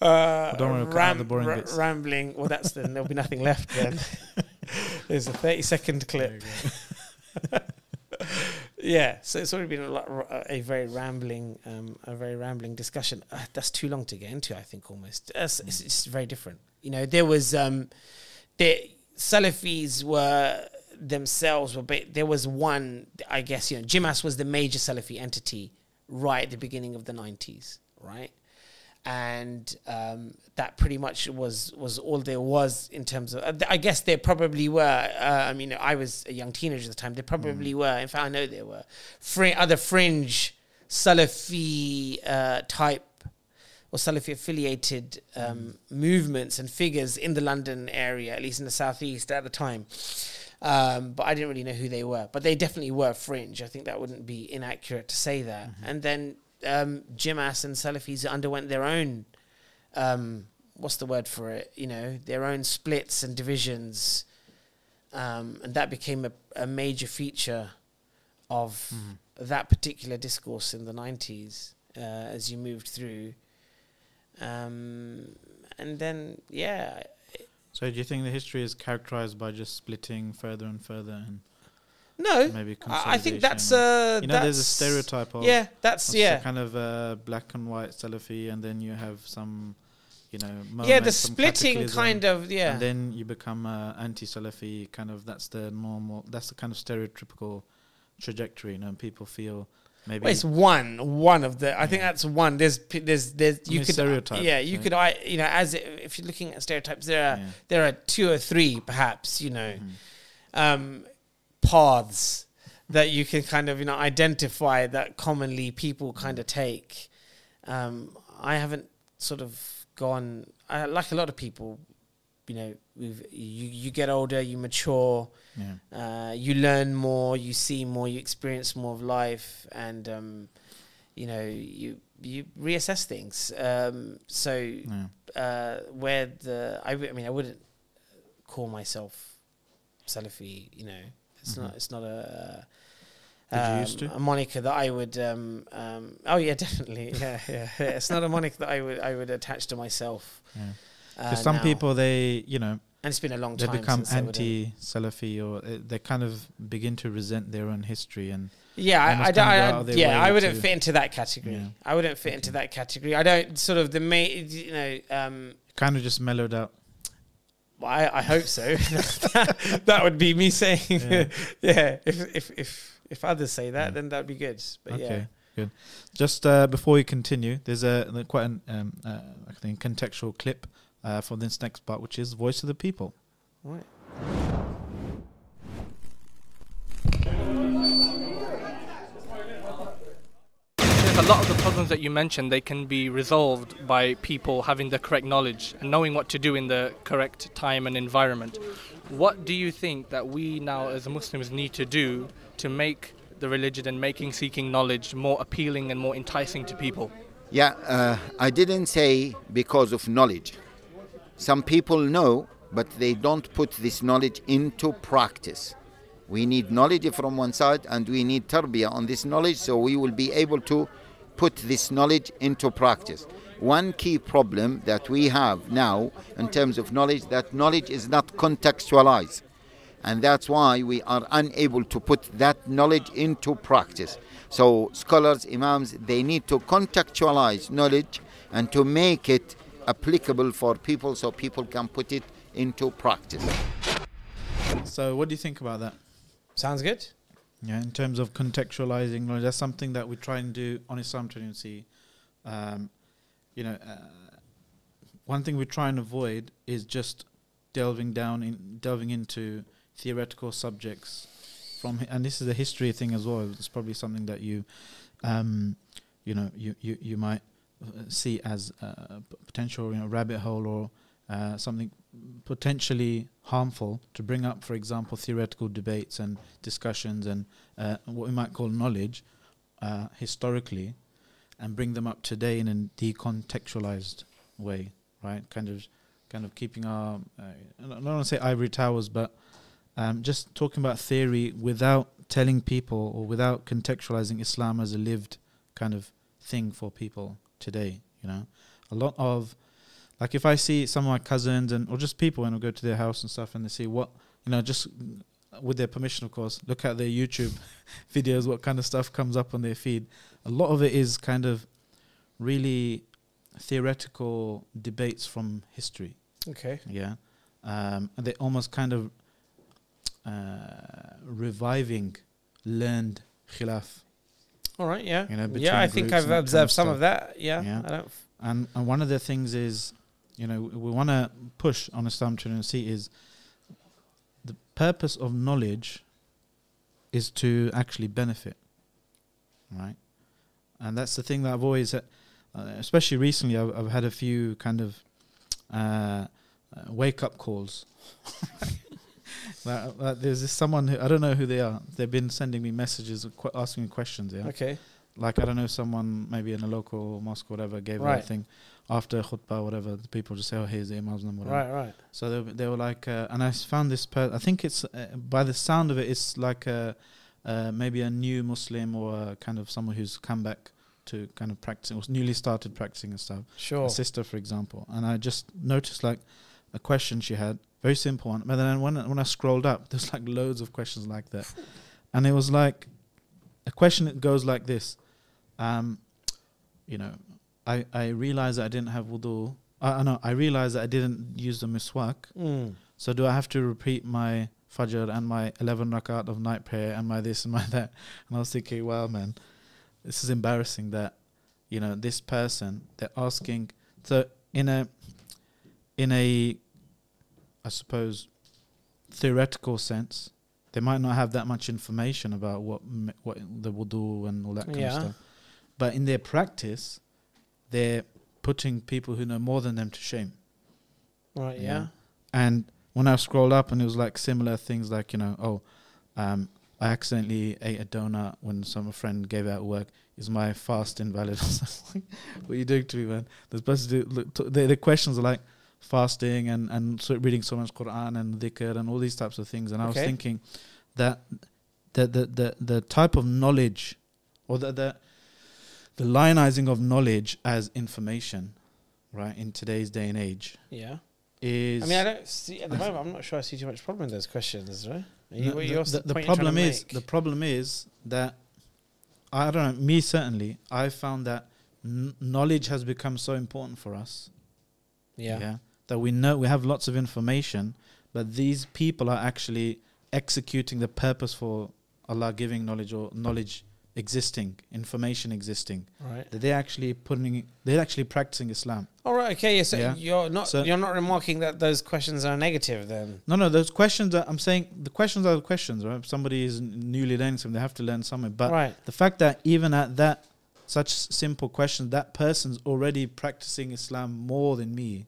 really cut out the boring bits. Rambling, well that's then there'll be nothing left then. There's a 30-second clip. Yeah, so it's already been a very rambling discussion. That's too long to get into, I think, almost. It's very different. You know, there was the Salafis were themselves, there was one, I guess, you know, Jimas was the major Salafi entity right at the beginning of the 90s, right? And that pretty much was all there was in terms of, I guess there probably were, I mean, I was a young teenager at the time, there probably were, in fact, I know there were other fringe Salafi type or Salafi affiliated movements and figures in the London area, at least in the southeast at the time. But I didn't really know who they were, but they definitely were fringe. I think that wouldn't be inaccurate to say that. And then, Jimas and Salafis underwent their own what's the word for it, you know, their own splits and divisions, and that became a major feature of that particular discourse in the 90s as you moved through, and then so do you think the history is characterized by just splitting further and further? And no, maybe I think that's you know, there's a stereotype of kind of black and white Salafi, and then you have some, you know, the splitting kind of and then you become anti-Salafi kind of. That's the normal. That's the kind of stereotypical trajectory. You know, and people feel maybe it's one of the. I think that's one. There's you could stereotype. Yeah, you could you know, as if you're looking at stereotypes, there are two or three perhaps. You know. Paths that you can kind of, you know, identify that commonly people kind of take. I haven't sort of gone, like a lot of people, you know, you get older, you mature, you learn more, you see more, you experience more of life, and you know, you reassess things. Where the I mean, I wouldn't call myself Salafi, you know. It's not a a moniker that I would oh yeah, definitely. It's not a moniker that I would attach to myself. Because some people, they, you know, and it's been a long time, they become anti-Salafi, or they kind of begin to resent their own history. And I wouldn't fit into that category. I wouldn't fit into that category. I don't sort of you know, kind of just mellowed out. Well, I hope so. That would be me saying, if others say that, then that'd be good. But good. Just before we continue, there's a quite an I think contextual clip for this next part, which is Voice of the People. Right. A lot of the problems that you mentioned, they can be resolved by people having the correct knowledge and knowing what to do in the correct time and environment. What do you think that we now as Muslims need to do to make the religion and seeking knowledge more appealing and more enticing to people? I didn't say because of knowledge. Some people know, but they don't put this knowledge into practice. We need knowledge from one side, and we need tarbiyah on this knowledge, so we will be able to put this knowledge into practice. One key problem that we have now in terms of knowledge, that knowledge is not contextualized, and that's why we are unable to put that knowledge into practice. So scholars, imams, they need to contextualize knowledge and to make it applicable for people so people can put it into practice. So what do you think about that? Sounds good. Yeah, in terms of contextualizing knowledge, that's something that we try and do on Islam Trinity. You know, one thing we try and avoid is just delving into theoretical subjects. And this is a history thing as well. It's probably something that you, you know, you might see as a potential, you know, rabbit hole, or something potentially harmful to bring up, for example, theoretical debates and discussions and what we might call knowledge historically, and bring them up today in a decontextualized way, right? Kind of keeping our, I don't want to say ivory towers, but just talking about theory without telling people or without contextualizing Islam as a lived kind of thing for people today, you know. A lot of, like, if I see some of my cousins and or just people, and I'll go to their house and stuff, and they see what, you know, just with their permission, of course, look at their YouTube videos, what kind of stuff comes up on their feed. A lot of it is kind of really theoretical debates from history. Okay. Yeah. And they almost kind of reviving learned khilaf. All right, yeah. You know, yeah, I think I've observed some of that. Yeah. And one of the things is, you know, we want to push on Islam to see is the purpose of knowledge is to actually benefit, right? And that's the thing that I've always, especially recently, I've had a few kind of wake-up calls. There's this someone who I don't know who they are. They've been sending me messages, asking me questions. Yeah. Okay. Like, I don't know, someone maybe in a local mosque, or whatever, gave me a thing after khutbah, or whatever. The people just say, "Oh, here's the imam's number." Right, right. So they were like, and I found this person. I think it's by the sound of it, it's like maybe a new Muslim, or a kind of someone who's come back to kind of practicing, or newly started practicing and stuff. Sure. A sister, for example, and I just noticed like a question she had. Very simple one. But then when I scrolled up, there's like loads of questions like that. And it was like a question that goes like this. You know, I realized that I didn't have wudu. I realized that I didn't use the miswak. Mm. So do I have to repeat my fajr and my 11 rakat of night prayer and my this and my that? And I was thinking, wow, man, this is embarrassing that, you know, this person, they're asking. So in a I suppose, theoretical sense, they might not have that much information about what the wudu and all that kind of stuff. But in their practice, they're putting people who know more than them to shame. Right, yeah. And when I scrolled up, and it was like similar things like, you know, I accidentally ate a donut when a friend gave out work. Is my fast invalid? What are you doing to me, man? They're supposed to do, the questions are like, fasting and so reading so much Quran and dhikr and all these types of things. And I was thinking that the type of knowledge, or the lionizing of knowledge as information, right, in today's day and age. Yeah. Is, I mean, I don't see at the moment, I'm not sure I see too much problem in those questions, right? The problem is that, I don't know, me certainly, I found that knowledge has become so important for us. Yeah. That we know, we have lots of information, but these people are actually executing the purpose for Allah giving knowledge, or knowledge existing, information existing. Right. That they're actually practicing Islam. All right. Okay. Yeah, so you're not remarking that those questions are negative then. No. Those questions are, I'm saying the questions are the questions. Right. If somebody is newly learning something, they have to learn something. But the fact that even at that, such simple question, that person's already practicing Islam more than me,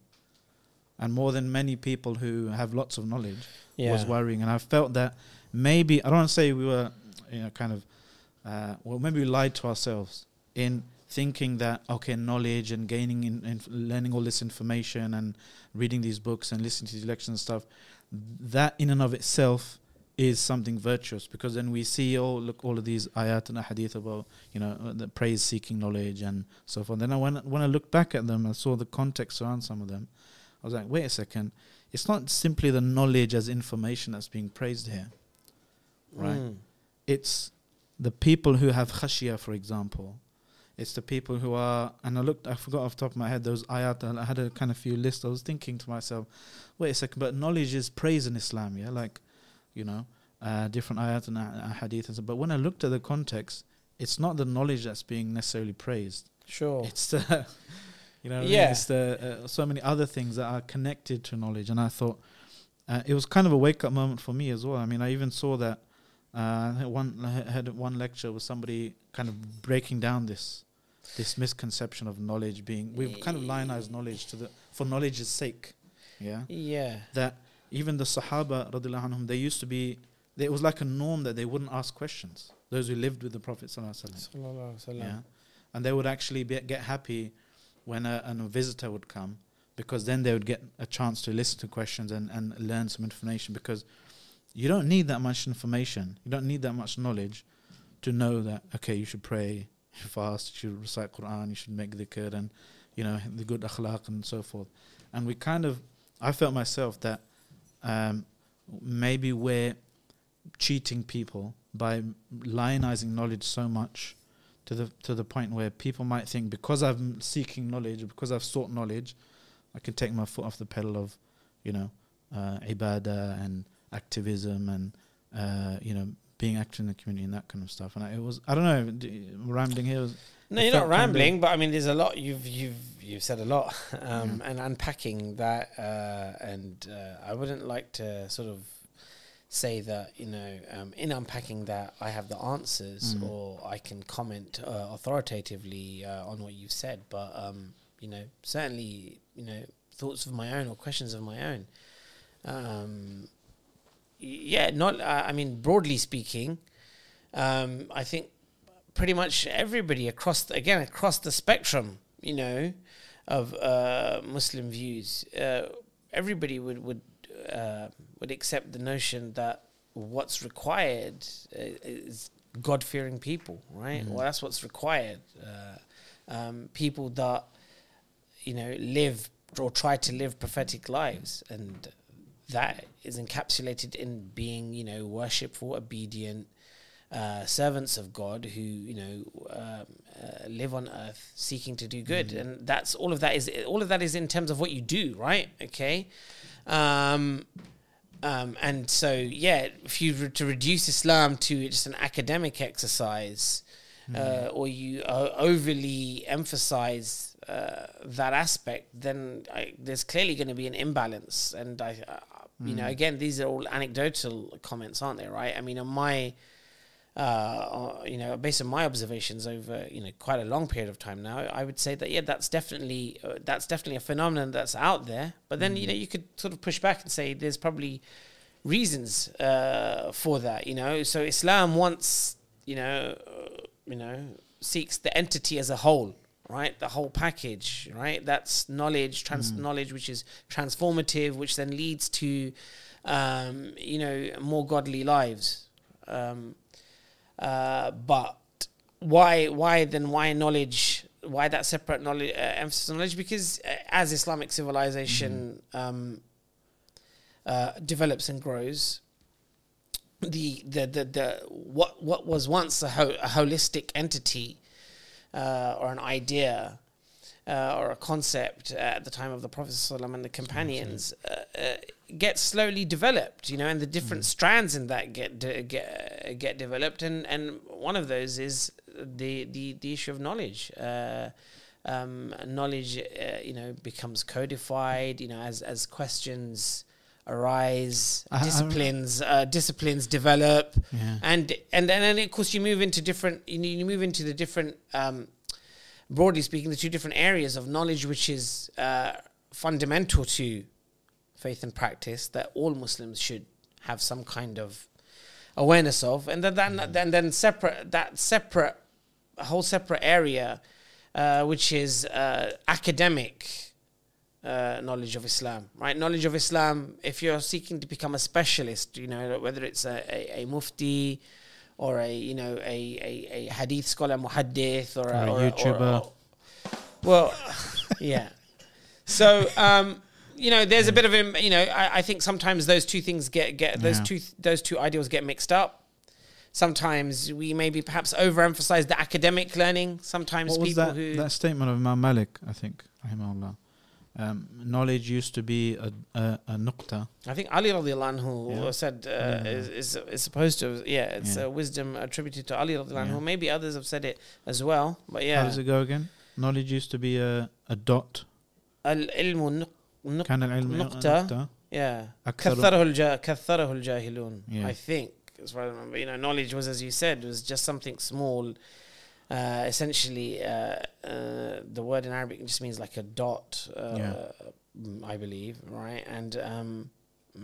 and more than many people who have lots of knowledge, was worrying. And I felt that maybe, I don't want to say we were, you know, kind of, well, maybe we lied to ourselves in thinking that, okay, knowledge and gaining and learning all this information and reading these books and listening to these lectures and stuff, that in and of itself is something virtuous, because then we see, oh, look, all of these ayat and hadith about, you know, the praise-seeking knowledge and so forth. Then when I looked back at them, I saw the context around some of them. I was like, wait a second, it's not simply the knowledge as information that's being praised here, right? Mm. It's the people who have khashiyah, for example. It's the people who are, and I forgot off the top of my head those ayat. I had a kind of few lists. I was thinking to myself, wait a second, but knowledge is praise in Islam, yeah, like, you know, different ayat and hadith and so. But when I looked at the context, it's not the knowledge that's being necessarily praised. Sure. It's the, you know, I mean? It's the so many other things that are connected to knowledge. And I thought it was kind of a wake up moment for me as well. I mean, I even saw that I had one lecture with somebody kind of breaking down this misconception of knowledge being, we've kind of lionized knowledge for knowledge's sake. Yeah. Yeah. That. Even the Sahaba, radhiallahu anhum, it was like a norm that they wouldn't ask questions. Those who lived with the Prophet sallallahu alaihi wasallam, and they would actually get happy when a visitor would come, because then they would get a chance to listen to questions and learn some information. Because You don't need that much information. You don't need that much knowledge to know that, okay, you should pray, you should fast, you should recite Quran, you should make dhikr and, you know, the good akhlaq and so forth. And we kind of, I felt myself that maybe we're cheating people by lionizing knowledge so much to the point where people might think, because I'm seeking knowledge, because I've sought knowledge, I can take my foot off the pedal of, you know, ibadah and activism and, you know, being active in the community and that kind of stuff. And it was, I don't know, rambling here. No, you're not rambling, but I mean, there's a lot, you've said a lot, and unpacking that, I wouldn't like to sort of say that, you know, in unpacking that, I have the answers or I can comment authoritatively on what you've said, but, you know, certainly, you know, thoughts of my own or questions of my own. Yeah, not, I mean, broadly speaking, I think pretty much everybody across, across the spectrum, you know, of Muslim views, everybody would accept the notion that what's required is God-fearing people, right? Well, that's what's required. People that, you know, live or try to live prophetic lives, and that is encapsulated in being, you know, worshipful, obedient servants of God who, you know, live on earth seeking to do good. And that's all of that is in terms of what you do, right? Okay. And so, yeah, if you were to reduce Islam to just an academic exercise, or you overly emphasize that aspect, then there's clearly going to be an imbalance. And you know, again, these are all anecdotal comments, aren't they? Right? I mean, on my, you know, based on my observations over, you know, quite a long period of time now, I would say that, yeah, that's definitely a phenomenon that's out there. But then, you know, you could sort of push back and say there's probably reasons for that. You know, so Islam wants, seeks the entity as a whole. Right, the whole package, right? That's knowledge, knowledge which is transformative, which then leads to, you know, more godly lives. But why knowledge? Why that separate knowledge, emphasis on knowledge? Because as Islamic civilization develops and grows, what was once a holistic entity, or an idea, or a concept at the time of the Prophet ﷺ and the companions, get slowly developed, you know, and the different strands in that get developed, and one of those is the issue of knowledge. Knowledge, you know, becomes codified, you know, as questions arise, disciplines develop, and then of course you move into different, the different, broadly speaking, the two different areas of knowledge which is fundamental to faith and practice that all Muslims should have some kind of awareness of, and then a whole separate area which is academic. Knowledge of Islam, right? Knowledge of Islam, if you're seeking to become a specialist, you know, whether it's a mufti or a hadith scholar, muhaddith, or a YouTuber. Well, yeah. So, you know, there's a bit of, you know, I think sometimes those two things those two ideals get mixed up. Sometimes we maybe perhaps overemphasize the academic learning. Sometimes what people was that, that statement of Imam Malik, I think, rahimahullah. Knowledge used to be a nuqta. I think Ali radiallahu anhu said is supposed to, it's a wisdom attributed to Ali radiallahu anhu. Maybe others have said it as well, but yeah. How does it go again? Knowledge used to be a dot. Al-ilmu nuqta. Yeah. Katharahu al-jahilun. I think, as far as I remember, you know, knowledge was, as you said, was just something small. Essentially, the word in Arabic just means like a dot, I believe, right? And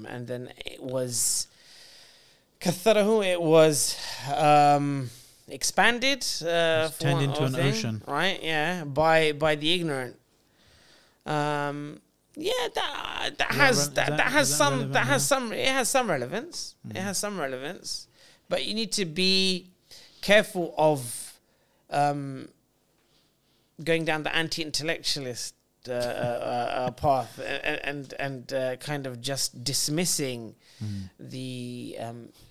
then it was katharahu. It was expanded, turned into an ocean, right? Yeah, by the ignorant. Yeah, that has some relevance. Mm. It has some relevance, but you need to be careful of going down the anti-intellectualist path and kind of just dismissing the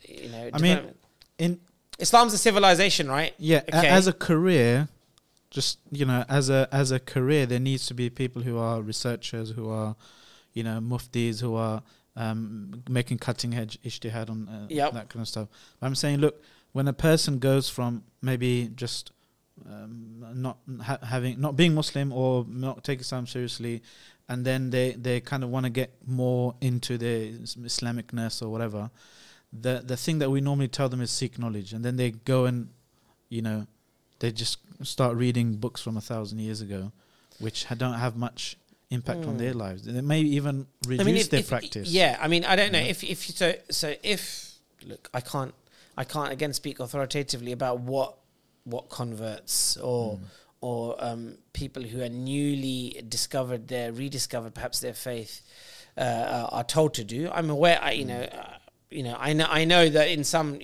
you know. I mean, in Islam's a civilization, right? Yeah, okay. As a career. Just, you know, as a career, there needs to be people who are researchers, who are, you know, muftis, who are making cutting edge ijtihad on that kind of stuff. But I'm saying, look, when a person goes from maybe just not being Muslim or not taking Islam seriously, and then they kind of want to get more into the Islamicness or whatever, the thing that we normally tell them is seek knowledge, and then they go and, you know, they just start reading books from 1,000 years ago, which don't have much impact on their lives. They may even reduce their practice. Yeah, I mean, I don't know if look, I can't again speak authoritatively about what converts or people who are newly discovered rediscovered perhaps their faith are told to do. I'm aware, I know that in some,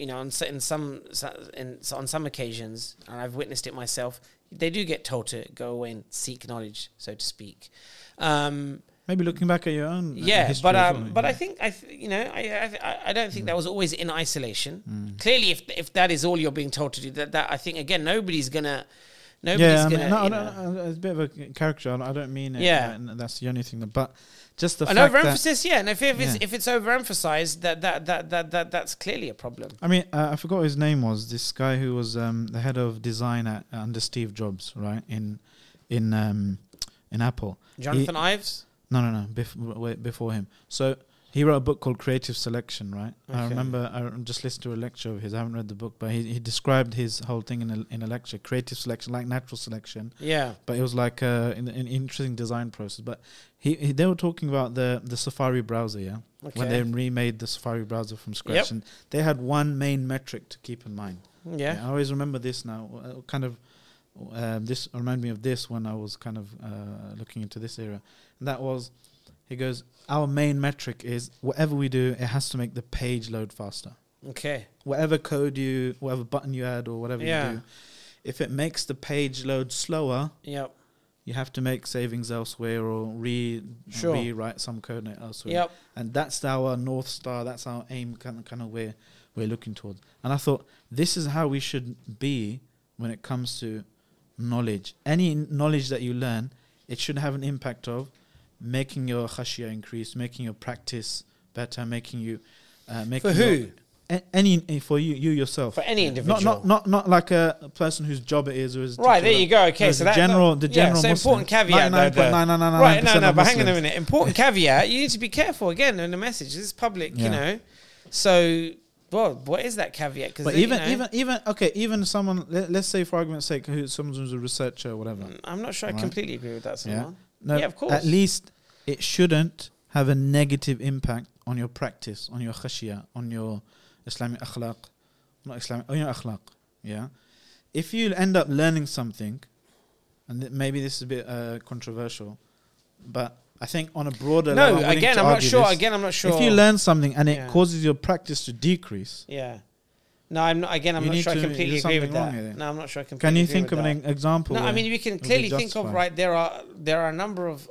on some occasions, and I've witnessed it myself, they do get told to go away and seek knowledge, so to speak. Maybe looking back at your own history, but I think I don't think that was always in isolation. Clearly, if that is all you're being told to do, that I think again nobody's gonna, it's a bit of a caricature. I don't mean it. Yeah, that's the only thing. But just the overemphasis. Yeah, and if it's overemphasized, that's clearly a problem. I mean, I forgot his name was. This guy who was the head of design under Steve Jobs, right? In Apple. Jonathan Ives. No. Before him. So he wrote a book called Creative Selection, right? Okay. I remember I just listened to a lecture of his. I haven't read the book, but he described his whole thing in a lecture. Creative selection, like natural selection. Yeah. But it was like an interesting design process. But they were talking about the Safari browser, yeah? Okay. When they remade the Safari browser from scratch. Yep. And they had one main metric to keep in mind. Yeah. I always remember this now. This reminded me of this when I was kind of looking into this era. And that was... He goes, our main metric is whatever we do, it has to make the page load faster. Okay. Whatever code you, whatever button you add or whatever you do, if it makes the page load slower, you have to make savings elsewhere or rewrite some code elsewhere. Yep. And that's our North Star, that's our aim, kind of where we're looking towards. And I thought, this is how we should be when it comes to knowledge. Any knowledge that you learn, it should have an impact of making your khashiyah increase, making your practice better, making you making for who any for you yourself, for any individual, not like a person whose job it is or is right. There you go. Okay, so the general. So important caveat. 99.999. Right. No. But hang on a minute. Important caveat. You need to be careful again in the message. This is public. Yeah. You know. So what is that caveat? Because even someone, let's say for argument's sake, someone's a researcher or whatever. I'm not sure. Right? I completely agree with that. Someone. Yeah. No, yeah, of course. At least it shouldn't have a negative impact on your practice, on your khashiyah, on your Islamic akhlaq, on your akhlaq. Yeah, if you end up learning something, and maybe this is a bit controversial, but I think on a broader level, I'm not sure. If you learn something and it causes your practice to decrease, no, I'm not sure. I completely agree with that. No, I'm not sure. I completely. Can you think of an example? No, I mean we can clearly think of there are a number of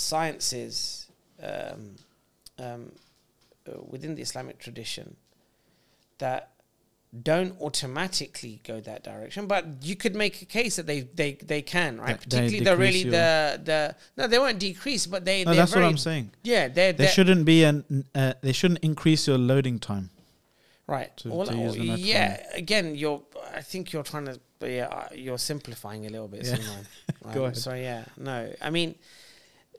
sciences within the Islamic tradition that don't automatically go that direction, but you could make a case that they can, right? Particularly they won't decrease, but they. No, that's what I'm saying. Yeah, they shouldn't be they shouldn't increase your loading time. Right. Again, I think you're trying to. You're simplifying a little bit. Yeah. Right? Go ahead. So I mean.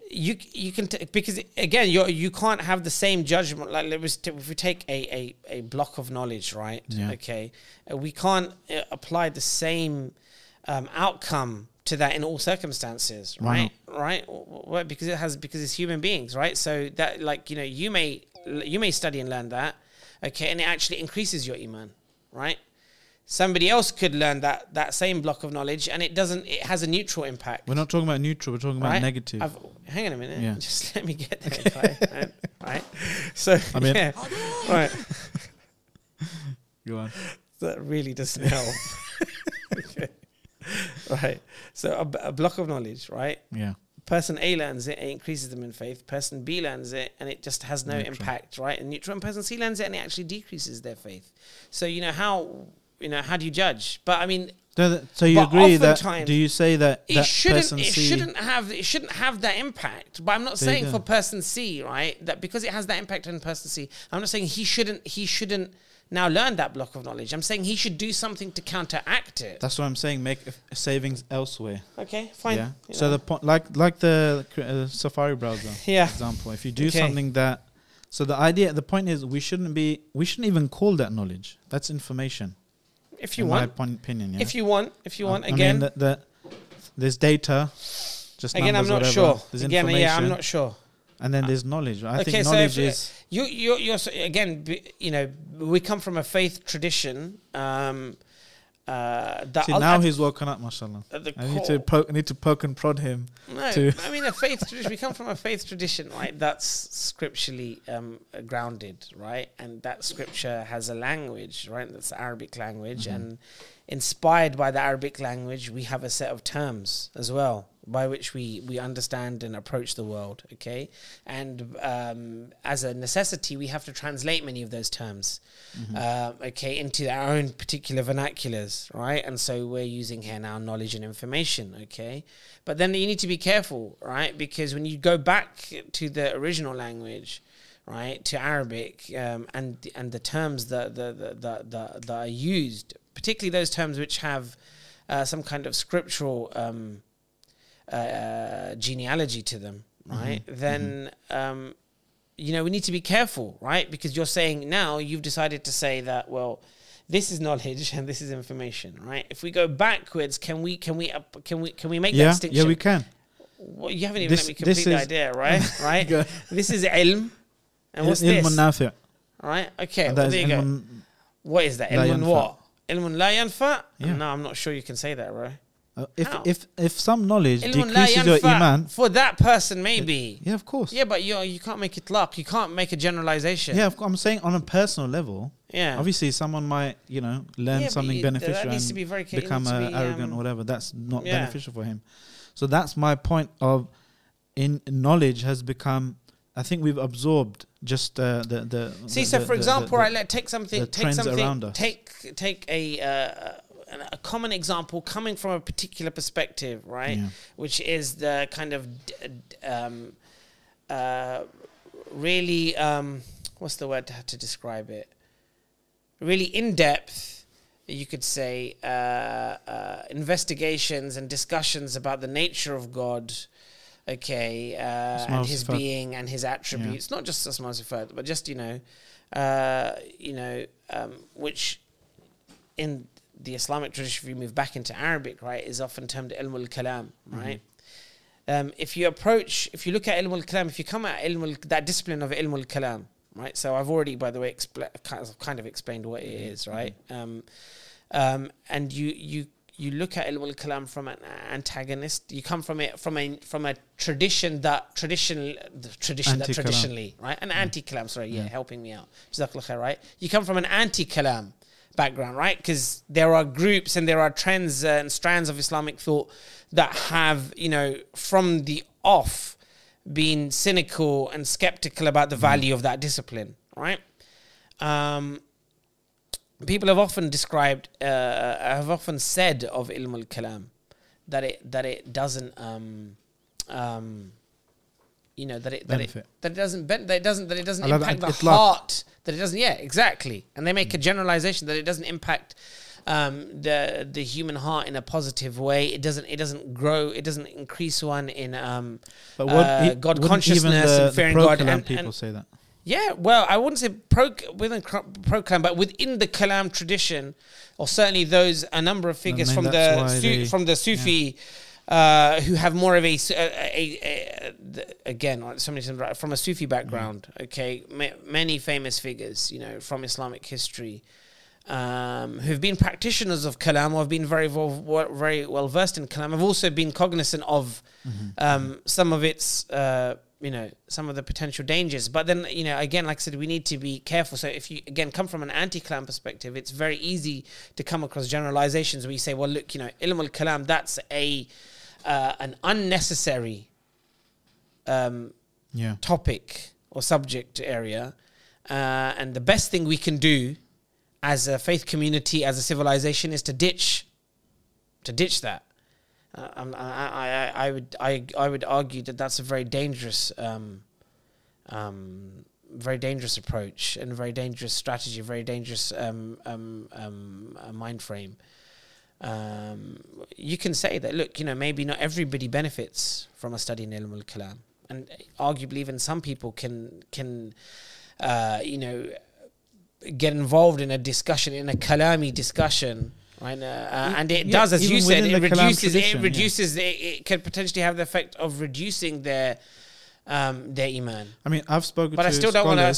You can because again you can't have the same judgment. Like if we take a block of knowledge, right? Yeah. Okay, we can't apply the same outcome to that in all circumstances, right? Right, because it's human beings, right? So that you may study and learn that, okay, and it actually increases your iman, right? somebody else could learn that same block of knowledge, and it has a neutral impact. We're not talking about neutral, we're talking about negative. Hang on a minute, just let me get there. Okay. Right. So I mean, yeah. Right. Go on. That really doesn't help. Okay. Right. So a block of knowledge, right? Yeah. Person A learns it, and it increases them in faith. Person B learns it, and it just has no impact, right? And neutral. And person C learns it, and it actually decreases their faith. So how do you judge? But I mean, so you agree that? Do you say that it shouldn't have that impact? But I'm not saying for person C, right? That because it has that impact on person C, I'm not saying he shouldn't now learn that block of knowledge. I'm saying he should do something to counteract it. That's what I'm saying. Make savings elsewhere. Okay, fine. Yeah. So like the Safari browser example. If you do something that, so the point is we shouldn't even call that knowledge. That's information. If you want, my opinion. Yeah? If you want, again, I mean, there's data. Just again, numbers, I'm not sure. There's information. Yeah, I'm not sure. And then there's knowledge. Right? Okay, I think knowledge is we come from a faith tradition. See, now he's woken up, mashallah. I need to poke and prod him. No, I mean a faith tradition. We come from a faith tradition, right? That's scripturally grounded, right? And that scripture has a language, right? That's the Arabic language, and inspired by the Arabic language, we have a set of terms as well by which we understand and approach the world. Okay, and as a necessity, we have to translate many of those terms, into our own particular vernaculars, right? And so we're using here now knowledge and information. Okay, but then you need to be careful, right? Because when you go back to the original language, right, to Arabic, and the terms that are used, particularly those terms which have some kind of scriptural genealogy to them, right? Then we need to be careful, right? Because you're saying now you've decided to say that, well, this is knowledge and this is information, right? If we go backwards, can we make that distinction? Yeah, we can. Well, you haven't even let me complete the idea, right? Right. This is ilm, and what's this? Ilm nafi'. Right. Okay. Well, there you go. What is that? Ilm what? Ilm la yanfa'. No, I'm not sure you can say that, bro. If some knowledge decreases your iman for that person, maybe of course, but you can't make itlaq, you can't make a generalization. Of course, I'm saying on a personal level. Obviously someone might learn something beneficial and become arrogant or whatever. That's not beneficial for him. So that's my point of knowledge has become. I think we've absorbed just for example, right? Let's take something around us. A common example coming from a particular perspective, right? Which is the kind of what's the word to describe it? Really in-depth, you could say, investigations and discussions about the nature of God, and his being and his attributes. Not just Asma Sifat, but just which in the Islamic tradition, if you move back into Arabic, right, is often termed ilm al-kalam, right? If you look at ilm al-kalam, if you come at that discipline of ilm al-kalam, right? So I've already, by the way, kind of explained what it is, right? And you look at ilm al-kalam from an antagonist. You come from it from a tradition that traditionally, right? An anti-kalam. Sorry, helping me out. Jazakallah khair, right? You come from an anti-kalam background, right? Because there are groups and there are trends and strands of Islamic thought that have, from the off, been cynical and skeptical about the value of that discipline, right? People have often said of ilm al-kalam that it doesn't that it doesn't impact the heart, that it doesn't, exactly. And they make a generalization that it doesn't impact the human heart in a positive way. It doesn't grow, it doesn't increase one in God consciousness and fearing God. People say that. Yeah, well, I wouldn't say pro-kalam, but within the kalam tradition, or certainly a number of figures from the Sufi. Who have more of from a Sufi background. Many famous figures, from Islamic history, who've been practitioners of Kalam, or have been very well versed in Kalam, have also been cognizant of some of its, you know, some of the potential dangers. But then, you know, again, like I said, we need to be careful. So if you, again, come from an anti-Kalam perspective, it's very easy to come across generalizations where you say, well, look, you know, Ilm al-Kalam, that's a, an unnecessary topic or subject area. And the best thing we can do as a faith community, as a civilization, is to ditch that. I would argue that that's a very dangerous approach, and a very dangerous strategy, very dangerous mind frame. You can say that, look, you know, maybe not everybody benefits from a study in Ilm al-Kalam, and arguably even some people can you know, get involved in a discussion, in a Kalami discussion, right? And it does, as you said, it reduces. It could potentially have the effect of reducing their iman. I mean, I've spoken, but I still don't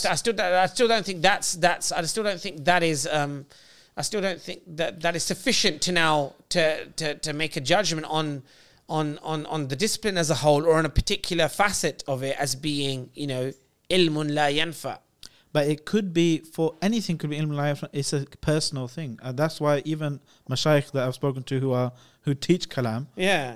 think that is sufficient to now to make a judgment on the discipline as a whole, or on a particular facet of it as being, you know, ilmun la yanfa. But it could be, for anything could be ilm al-kalam. It's a personal thing. That's why even mashaykh that I've spoken to who teach kalam,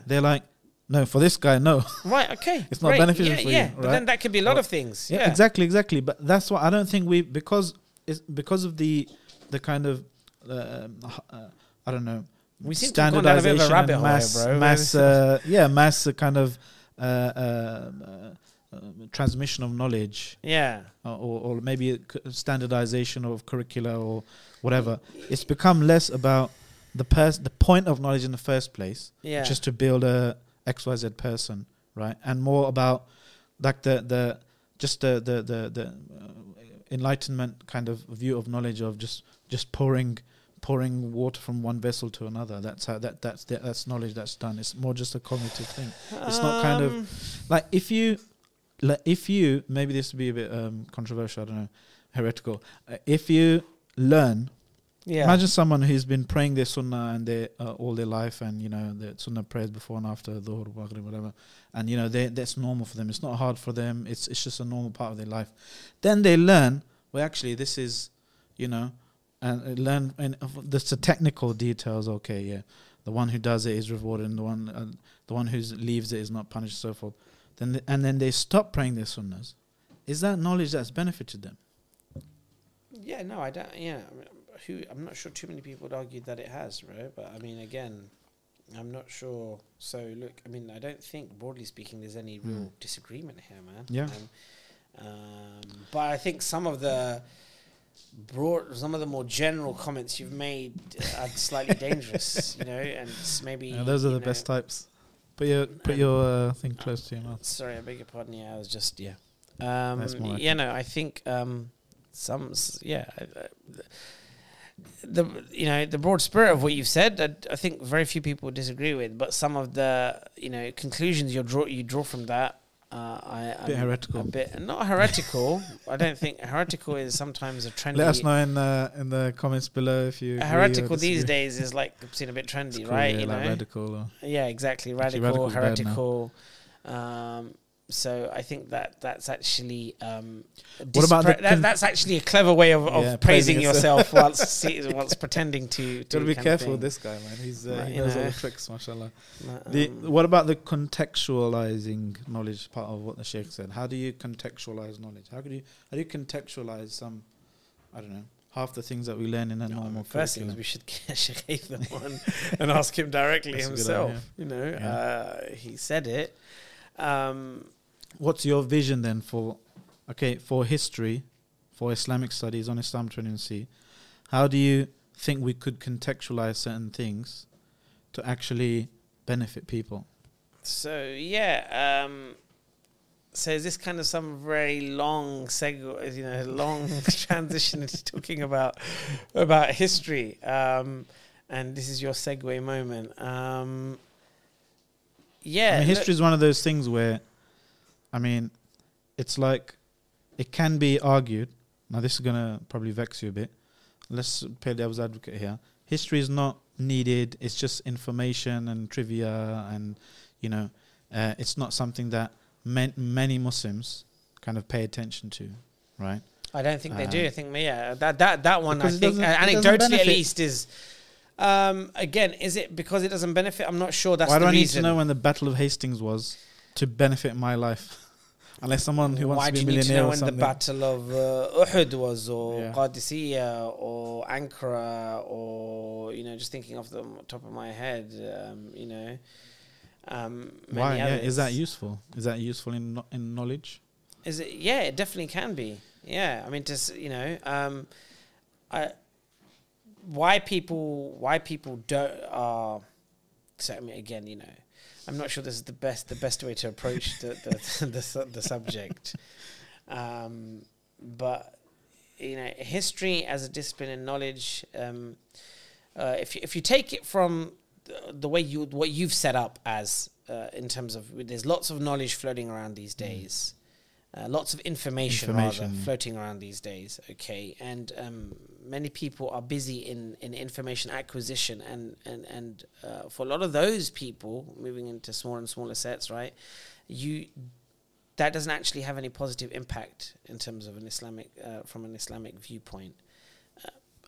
they're like, no, for this guy, no. Right, okay. It's not beneficial for you. Right? But then that could be a lot of things. Yeah, exactly. But that's why I don't think we, because of the kind of, I don't know, we seem standardization, to have gone down a bit of a rabbit hole, bro. Mass kind of transmission of knowledge, or maybe standardization of curricula or whatever. It's become less about the point of knowledge in the first place, just to build a XYZ person, right? And more about like the enlightenment kind of view of knowledge, of just pouring water from one vessel to another. That's how that's knowledge that's done. It's more just a cognitive thing. It's not kind of like if you maybe this would be a bit controversial, I don't know, heretical. If you learn, imagine someone who's been praying their sunnah and all their life, and you know the sunnah prayers before and after dhuhr, maghrib, whatever, and you know that's normal for them. It's not hard for them. It's just a normal part of their life. Then they learn, well, actually this is, you know, and learn the technical details. Okay, the one who does it is rewarded, and the one who leaves it is not punished, so forth. And then they stop praying their sunnahs. Is that knowledge that's benefited them? Yeah, no, I don't. Yeah, I mean, I'm not sure too many people would argue that it has, right? But I mean, again, I'm not sure. So look, I mean, I don't think, broadly speaking, there's any real disagreement here, man. Yeah. But I think some of the more general comments you've made are slightly dangerous, you know, and maybe those are the best types. Put your thing close to your mouth. Sorry, I beg your pardon. Yeah, I was just I think the broad spirit of what you've said, I think very few people disagree with, but some of the, you know, conclusions you draw from that, not heretical. I don't think heretical is sometimes a trendy. Let us know in the comments below if you. Heretical these days is like seen a bit trendy, cool, right? Yeah, you like know? Radical. Or yeah, exactly. Radical, heretical. So I think that's actually. What about that's actually a clever way of praising yourself whilst pretending to. Gotta be careful with this guy, man. He knows all the tricks, mashallah. What about the contextualizing knowledge part of what the Sheikh said? How do you contextualize knowledge? How do you contextualize some? I don't know. Half the things that we learn in a normal person. We should get Sheikh Kashif on and ask him directly himself. You know, he said it. What's your vision then for history, for Islamic studies on Islam Training? How do you think we could contextualize certain things to actually benefit people? So so is this kind of some very long segue, you know, long transition into talking about history? And this is your segue moment. Yeah, I mean, history is one of those things where, I mean, it's like it can be argued. Now, this is going to probably vex you a bit. let's play devil's advocate here. History is not needed. It's just information and trivia, and you know, it's not something that many Muslims kind of pay attention to, right? I don't think they do. I think, yeah, that one, I think, anecdotally at least, is. Again, is it because it doesn't benefit? I'm not sure. That's the reason. Why do I need to know when the Battle of Hastings was to benefit my life? Unless someone who wants to be a millionaire or something. Why do you need to know when the Battle of Uhud was, or yeah, Qadisiyah, or Ankara, or, you know, just thinking off the top of my head, you know. Why? Yeah, is that useful? Is that useful in knowledge? Is it? Yeah, it definitely can be. Yeah, I mean, just, you know, why people don't are. So I mean, again, you know, I'm not sure this is the best way to approach the subject, but you know, history as a discipline and knowledge. If you take it from the way what you've set up as in terms of, there's lots of knowledge floating around these days. Lots of information rather, floating around these days, okay? And many people are busy in information acquisition. And for a lot of those people, moving into smaller and smaller sets, right, that doesn't actually have any positive impact in terms of from an Islamic viewpoint.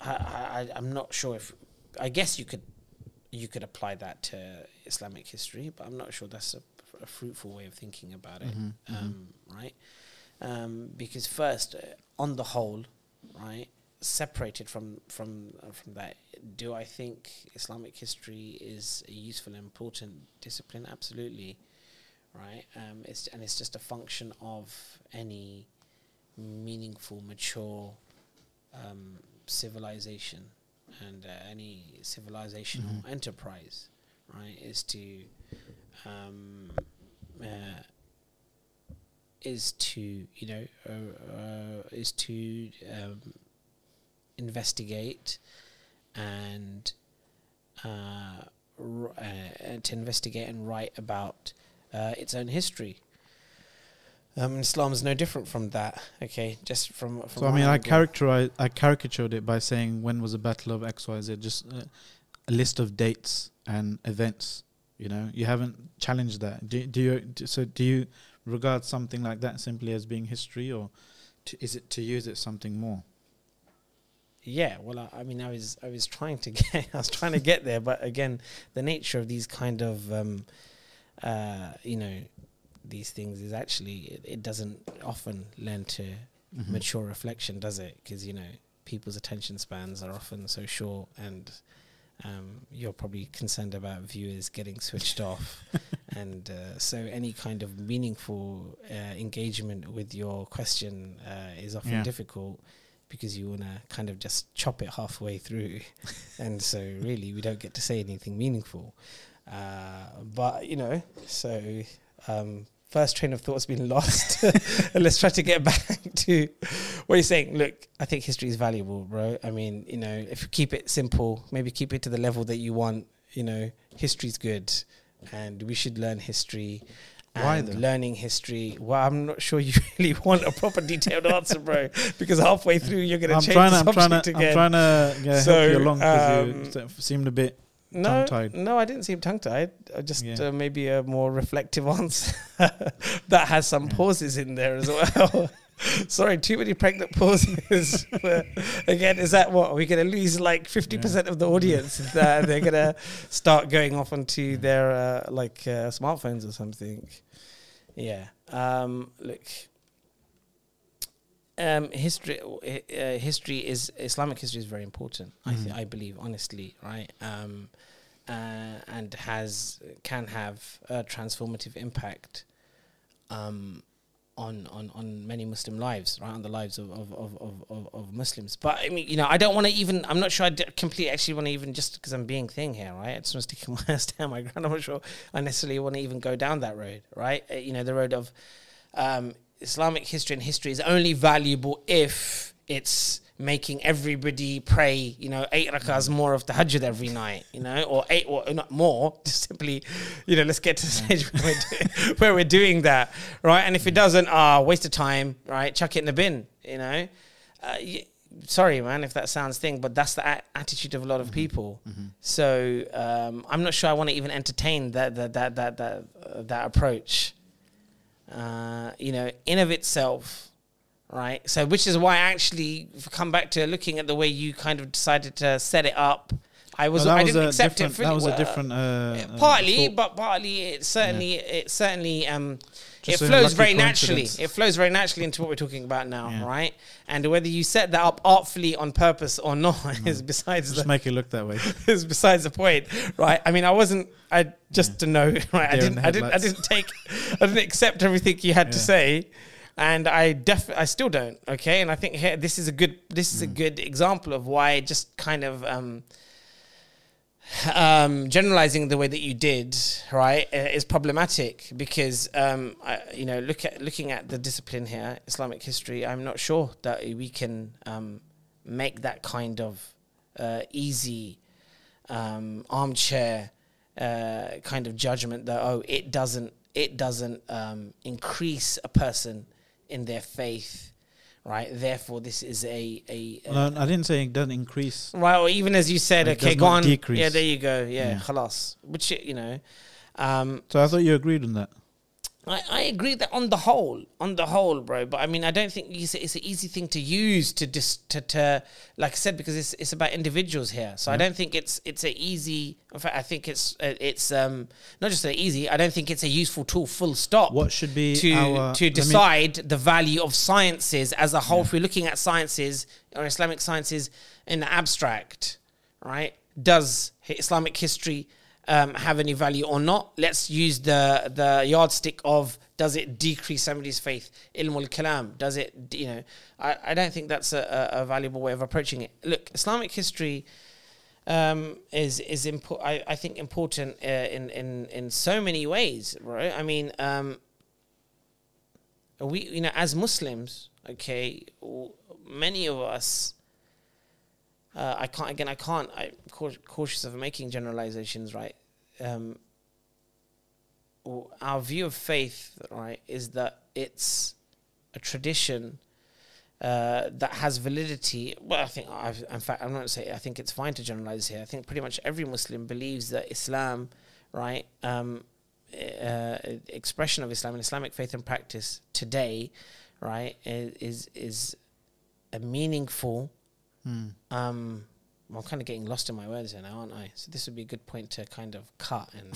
I'm not sure if... I guess you could apply that to Islamic history, but I'm not sure that's a fruitful way of thinking about it, right? Because first, on the whole, right, separated from that, do I think Islamic history is a useful and important discipline? Absolutely, right? It's just a function of any meaningful, mature civilization and any civilizational enterprise, right, is to investigate and write about its own history. Islam is no different from that. Okay, just from so I mean, I caricatured it by saying, when was the Battle of XYZ? Just a list of dates and events. You know, you haven't challenged that. Do you regard something like that simply as being history, or is it something more? Yeah, well, I mean, I was trying to get there, but again, the nature of these kind of you know, these things is actually, it doesn't often lend to mature reflection, does it? Because, you know, people's attention spans are often so short, and you're probably concerned about viewers getting switched off, and so any kind of meaningful engagement with your question is often difficult, because you want to kind of just chop it halfway through, and so really we don't get to say anything meaningful, but you know, so first train of thought's been lost. Let's try to get back to what you're saying. Look, I think history is valuable, bro. I mean, you know, if you keep it simple, maybe keep it to the level that you want. You know, history's good, and we should learn history. Why though? Learning history. Well, I'm not sure you really want a proper detailed answer, bro, because halfway through you're going to change the subject again. I'm trying to help you along, because you seemed a bit... No, I didn't seem tongue-tied. Just maybe a more reflective answer that has some pauses in there as well. Sorry, too many pregnant pauses. Again, is that what? Are we going to lose like 50% of the audience? They're going to start going off onto their smartphones or something. Yeah. Look. Islamic history is very important. I believe, honestly, right, and can have a transformative impact on many Muslim lives, right, on the lives of Muslims. But I mean, you know, I don't want to even... I'm not sure I completely actually want to even, just because I'm being thing here, right? I just want to stick my ass down my ground. I'm not sure I necessarily want to even go down that road, right? You know, the road of Islamic history and history is only valuable if it's making everybody pray, you know, 8 rakahs more of tahajjud every night, you know, or 8 or not more, just simply, you know, let's get to the stage where we're doing that, right? And if it doesn't, waste of time, right? Chuck it in the bin, you know. sorry, man, if that sounds thing, but that's the attitude of a lot of people. Mm-hmm. So I'm not sure I want to even entertain that approach. You know, in of itself, right? So, which is why I actually come back to looking at the way you kind of decided to set it up. I didn't accept it. That was a different partly, but partly it flows very naturally. It flows very naturally into what we're talking about now, yeah. Right? And whether you set that up artfully on purpose or not is besides just make it look that way. Is besides the point, right? I mean, I wasn't. I just to know, right? There I didn't accept everything you had to say. And I still don't. Okay, and I think here this is a good. This is a good example of why it just kind of. Generalizing the way that you did, right, is problematic because you know, looking at the discipline here, Islamic history, I'm not sure that we can make that kind of easy armchair kind of judgment that it doesn't increase a person in their faith. Right, therefore, this is well, I didn't say it doesn't increase. Right, or even as you said, it okay, go on. Decrease. Yeah, there you go. Yeah, khalas. Which, you know. So I thought you agreed on that. I agree that on the whole, bro. But I mean, I don't think it's an easy thing to use to like I said, because it's about individuals here. So I don't think it's an easy. In fact, I think it's not just an easy. I don't think it's a useful tool. Full stop. What should be to decide the value of sciences as a whole? Yeah. If we're looking at sciences or Islamic sciences in the abstract, right? Does Islamic history have any value or not? Let's use the yardstick of, does it decrease somebody's faith? Ilmul kalam. Does it, you know, I don't think that's a valuable way of approaching it. Look, Islamic history is important. I think important in so many ways, right? I mean, we, you know, as Muslims, okay, many of us. I'm cautious of making generalizations, right? Our view of faith, right, is that it's a tradition that has validity. Well, I think, I'm not saying, I think it's fine to generalize here. I think pretty much every Muslim believes that Islam, right, expression of Islam and Islamic faith and practice today, right, is a meaningful. I'm kind of getting lost in my words here now, aren't I? So this would be a good point to kind of cut and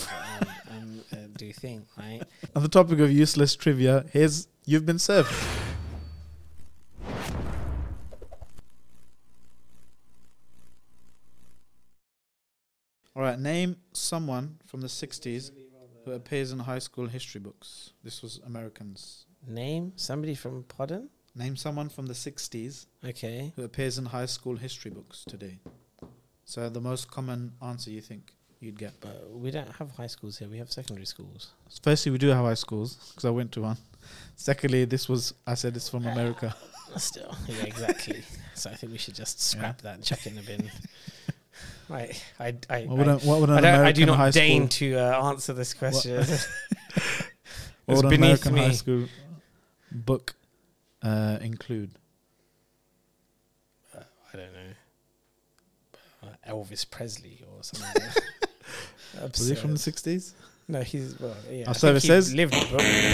do thing, right? On the topic of useless trivia, here's You've Been Served. All right, name someone from the 60s who appears in high school history books. This was Americans. Name somebody from, pardon? Name someone from the 60s who appears in high school history books today. So the most common answer you think you'd get. But we don't have high schools here. We have secondary schools. Firstly, we do have high schools because I went to one. Secondly, I said it's from America. Still, yeah, exactly. So I think we should just scrap that and chuck it in the bin. Right. I do not deign to answer this question. What would an American high school book include? I don't know, Elvis Presley or something. Was he from the 60s? No, I think he lived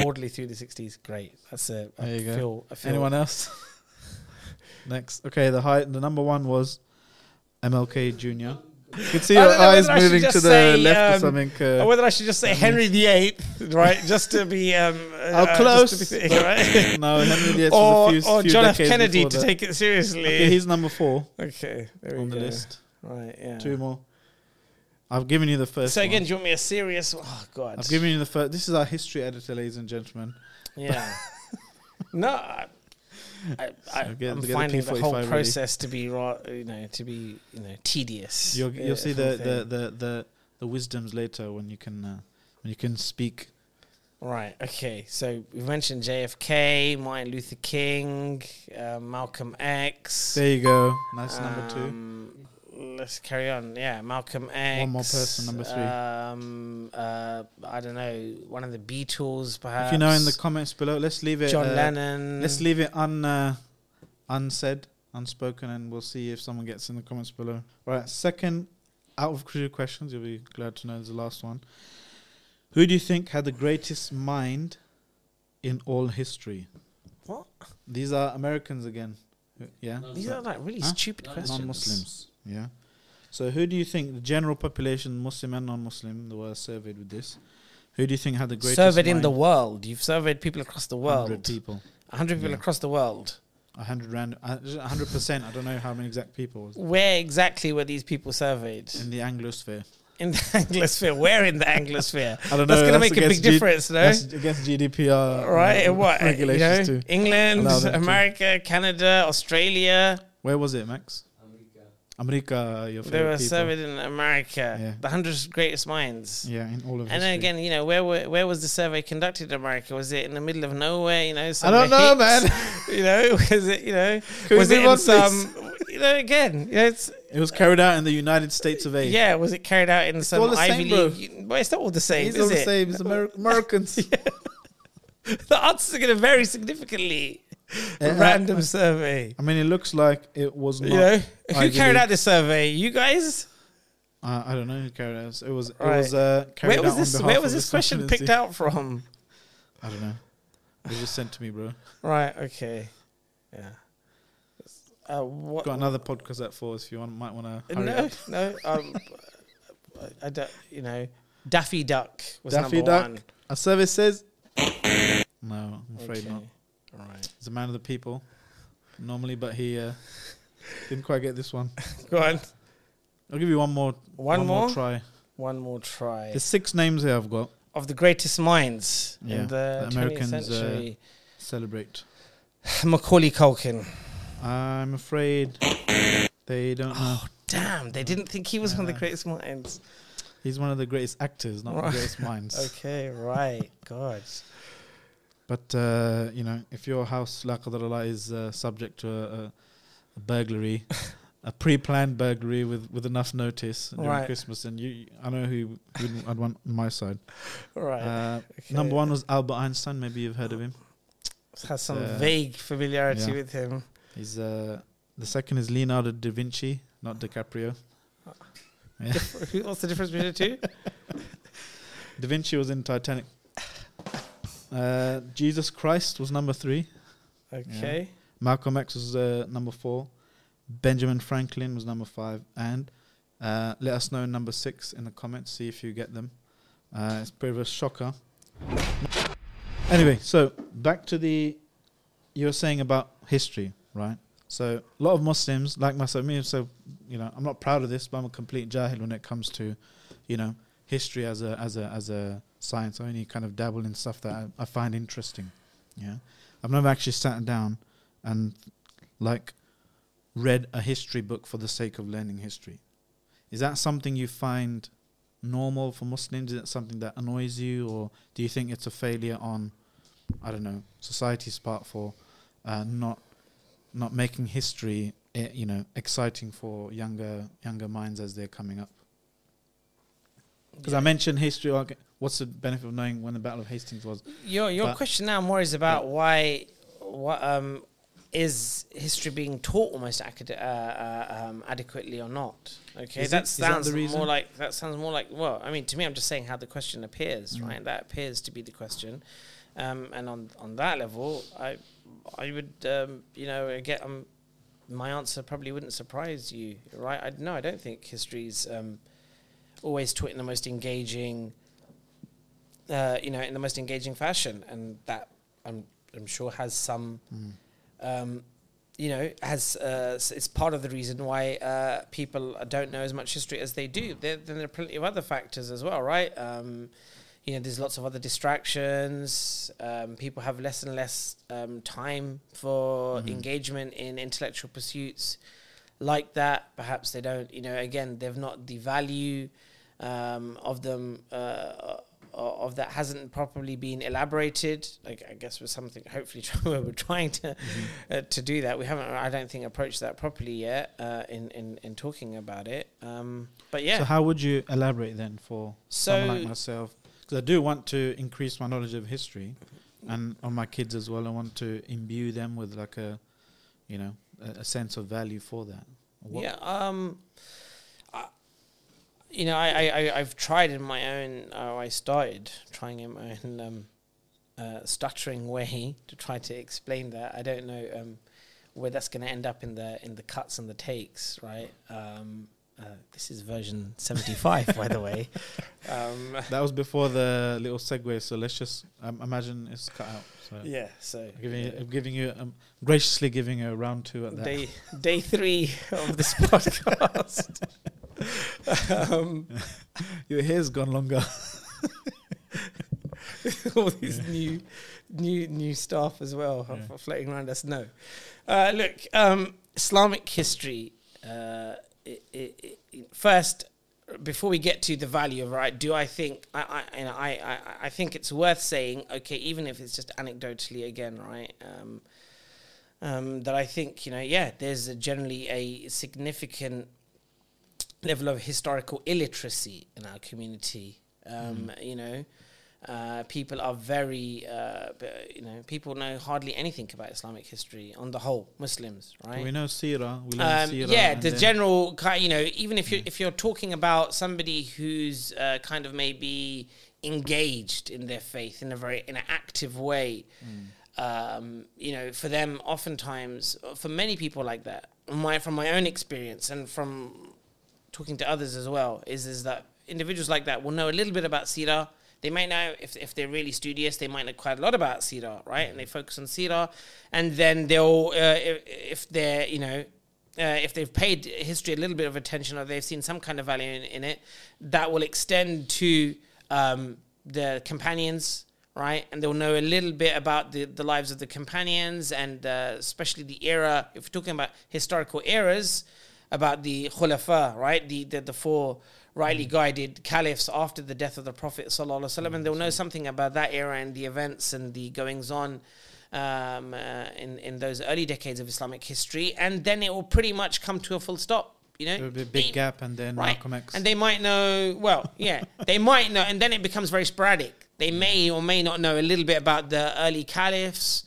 broadly through the 60s. Great, that's a. I feel anyone else? Next, okay. The number one was MLK Jr. You could see your eyes moving to the left or something. Or whether I should just say Henry VIII, right? Just to be... how close? Be, right? No, Henry VIII was a few John F. Kennedy, to take it seriously. Okay, he's number 4. Okay, there we go. On the list. Right, yeah. 2 more. I've given you the first one. So again, do you want me a serious... Oh, God. I've given you the first... This is our history editor, ladies and gentlemen. Yeah. No, I'm finding the whole process to be tedious. You'll see the wisdoms later when you can speak. Right. Okay. So we've mentioned JFK, Martin Luther King, Malcolm X. There you go. Nice number 2. Let's carry on. Yeah, Malcolm X. One more person. Number 3. I don't know. One of the Beatles, perhaps. If you know, in the comments below, let's leave it. John Lennon. Let's leave it unsaid. unspoken, and we'll see if someone gets in the comments below. Right, second out of crucial questions, you'll be glad to know is the last one. Who do you think had the greatest mind in all history? What? These are Americans again. Yeah. These are like really stupid questions. Non-Muslims. Yeah. So who do you think the general population, Muslim and non-Muslim, that were surveyed with this? Who do you think had the greatest surveyed mind? In the world? You've surveyed people across the world. 100 people across the world. 100%. I don't know how many exact people. Where exactly were these people surveyed? In the Anglosphere. In the Anglosphere. Where in the Anglosphere? I don't know. That's going to make a big difference, no? That's against GDPR. Right. What? Regulations too. England, America, Canada, Australia. Where was it, Max? America, your favorite. They were surveyed in America. Yeah. The 100 greatest minds. Yeah, in all of. And then again, you know, where was the survey conducted in America? Was it in the middle of nowhere? You know, I don't know, man. You know, was it? You know, was it in some? You know, again, you know, it was carried out in the United States of A. Yeah, was it carried out in some Ivy League? Well, it's not all the same. It's all the same. It's Americans. The answers are going to vary significantly. Random survey. I mean, it looks like it was not. You know, who carried out the survey? You guys? I don't know who carried out. It was. Right. It was carried out on behalf of the. Where was this question picked out from? I don't know. It was just sent to me, bro. Right. Okay. Yeah. Got another podcast at 4 if you might want to. No. I don't. You know, Daffy Duck was number one. A survey says. No, I'm afraid not. Right. He's a man of the people, normally, but he didn't quite get this one. Go on. I'll give you one more try. There's 6 names here I've got. Of the greatest minds in the 20th century. Celebrate. Macaulay Culkin. I'm afraid they don't know. Oh, damn. They didn't think he was one of the greatest minds. He's one of the greatest actors, not the greatest minds. Okay, right. God. But, you know, if your house, la qadar Allah, is subject to a burglary, a pre-planned burglary with enough notice during Christmas, and I know who I'd want on my side. Right. Number 1 was Albert Einstein. Maybe you've heard of him. Has some vague familiarity with him. He's the second is Leonardo da Vinci, not DiCaprio. Yeah. What's the difference between the two? Da Vinci was in Titanic. Jesus Christ was number 3. Okay. Yeah. Malcolm X was number 4. Benjamin Franklin was number 5. And let us know number 6 in the comments. See if you get them. It's pretty much a shocker. Anyway, so back to you were saying about history, right? So a lot of Muslims, like myself, you know, I'm not proud of this, but I'm a complete jahil when it comes to, you know, history as a science. I only kind of dabble in stuff that I find interesting. Yeah, I've never actually sat down and like read a history book for the sake of learning history. Is that something you find normal for Muslims? Is it something that annoys you, or do you think it's a failure on, I don't know, society's part for not making history, you know, exciting for younger minds as they're coming up? Because I mentioned history. Okay, what's the benefit of knowing when the Battle of Hastings was? Your question now more is about why is history being taught almost adequately or not? Okay, that sounds more like. Well, I mean, to me, I'm just saying how the question appears. Right, that appears to be the question, and on that level, I would you know, again, my answer probably wouldn't surprise you, right? No, I don't think history's always taught in the most engaging, you know, in the most engaging fashion, and that I'm sure has some, you know, it's part of the reason why people don't know as much history as they do. Then there are plenty of other factors as well, right? You know, there's lots of other distractions. People have less and less time for engagement in intellectual pursuits like that. Perhaps they don't, you know, again, they've not the value of them, of that hasn't properly been elaborated. Like, I guess with something, hopefully we're trying to do that. We haven't, I don't think, approached that properly yet in talking about it. But yeah. So how would you elaborate then for someone like myself? Because I do want to increase my knowledge of history, and on my kids as well. I want to imbue them with like a, you know, a sense of value for that? What? Yeah, you know, I've tried in my own, I started trying in my own stuttering way to try to explain that. I don't know where that's going to end up in the cuts and the takes, right? This is version 75, by the way. That was before the little segue, so let's just imagine it's cut out. So yeah, so I'm graciously giving you a round two at that. Day three of this podcast. Your hair's gone longer. All these new staff as well are floating around us. No, look, Islamic history. First, before we get to the value of right, do I think I think it's worth saying, okay, even if it's just anecdotally again, right? That I think, you know, yeah, there's generally a significant level of historical illiteracy in our community. You know, people are very, you know, people know hardly anything about Islamic history on the whole, Muslims, right? We know Sirah, we learn Sirah. Yeah, the general, you know, even if you're talking about somebody who's kind of maybe engaged in their faith in a very, in an active way, you know, for them, oftentimes, for many people like that, from my own experience and from talking to others as well, is that individuals like that will know a little bit about Sirah. They might know, if they're really studious, they might know quite a lot about Sirah, right? And they focus on Sirah. And then they'll, if they're, you know, if they've paid history a little bit of attention or they've seen some kind of value in it, that will extend to the companions, right? And they'll know a little bit about the lives of the companions and especially the era, if we're talking about historical eras, about the Khulafa, right? The four rightly guided caliphs after the death of the Prophet ﷺ, and they'll know something about that era and the events and the goings-on in those early decades of Islamic history, and then it will pretty much come to a full stop, you know? There will be a big gap, and then Malcolm X. And they might know, well, yeah, they might know, and then it becomes very sporadic. They may or may not know a little bit about the early caliphs,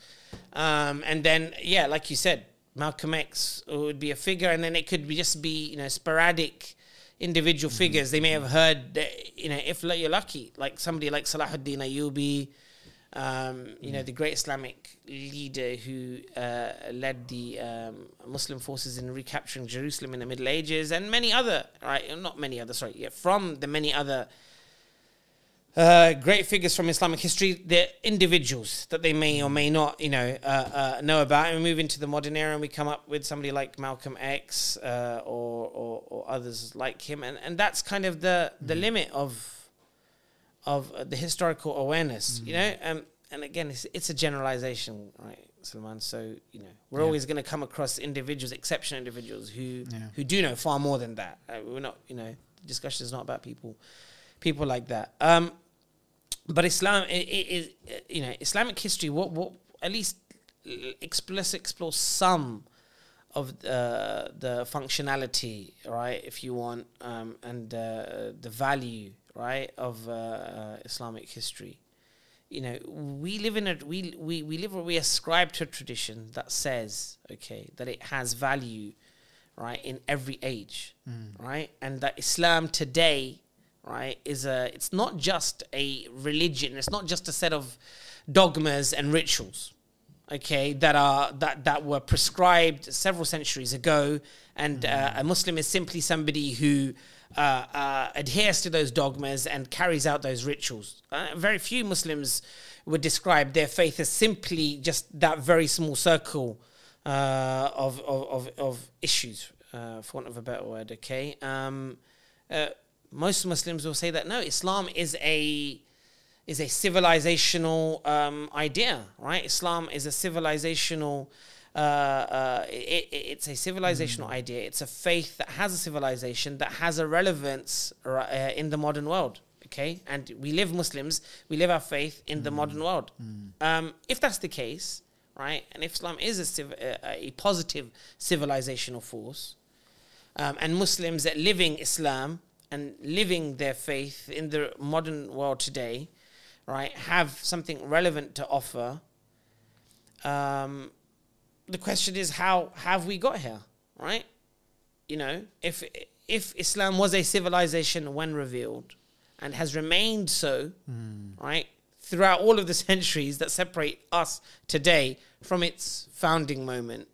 and then, yeah, like you said, Malcolm X would be a figure, and then it could just be, you know, sporadic individual figures. They may have heard that, you know, if you're lucky, like somebody like Salahuddin Ayyubi, you know, the great Islamic leader who led the Muslim forces in recapturing Jerusalem in the Middle Ages, and many other, from the many other great figures from Islamic history, they're individuals that they may or may not, you know, know about. And we move into the modern era and we come up with somebody like Malcolm X or others like him. And that's kind of the limit of the historical awareness, you know. And again, it's a generalization, right, Salman? So, you know, we're always going to come across individuals, exceptional individuals who do know far more than that. We're not, you know, the discussion is not about people like that. But Islam, you know, Islamic history, what at least let's explore some of the functionality, right, if you want, and the value, right, of Islamic history. You know, we ascribe to a tradition that says, okay, that it has value, right, in every age, right, and that Islam today, right, it's not just a religion, it's not just a set of dogmas and rituals, okay, that were prescribed several centuries ago, and a Muslim is simply somebody who adheres to those dogmas and carries out those rituals. Very few Muslims would describe their faith as simply just that very small circle of issues, for want of a better word, okay. Most Muslims will say that, no, Islam is a civilizational idea, right? Islam is a civilizational, it's a civilizational idea. It's a faith that has a civilization, that has a relevance in the modern world, okay? And Muslims live our faith in the modern world. If that's the case, right, and if Islam is a positive civilizational force, and Muslims that living Islam and living their faith in the modern world today, right, have something relevant to offer, the question is, how have we got here, right? You know, if Islam was a civilization when revealed and has remained so, right, throughout all of the centuries that separate us today from its founding moment,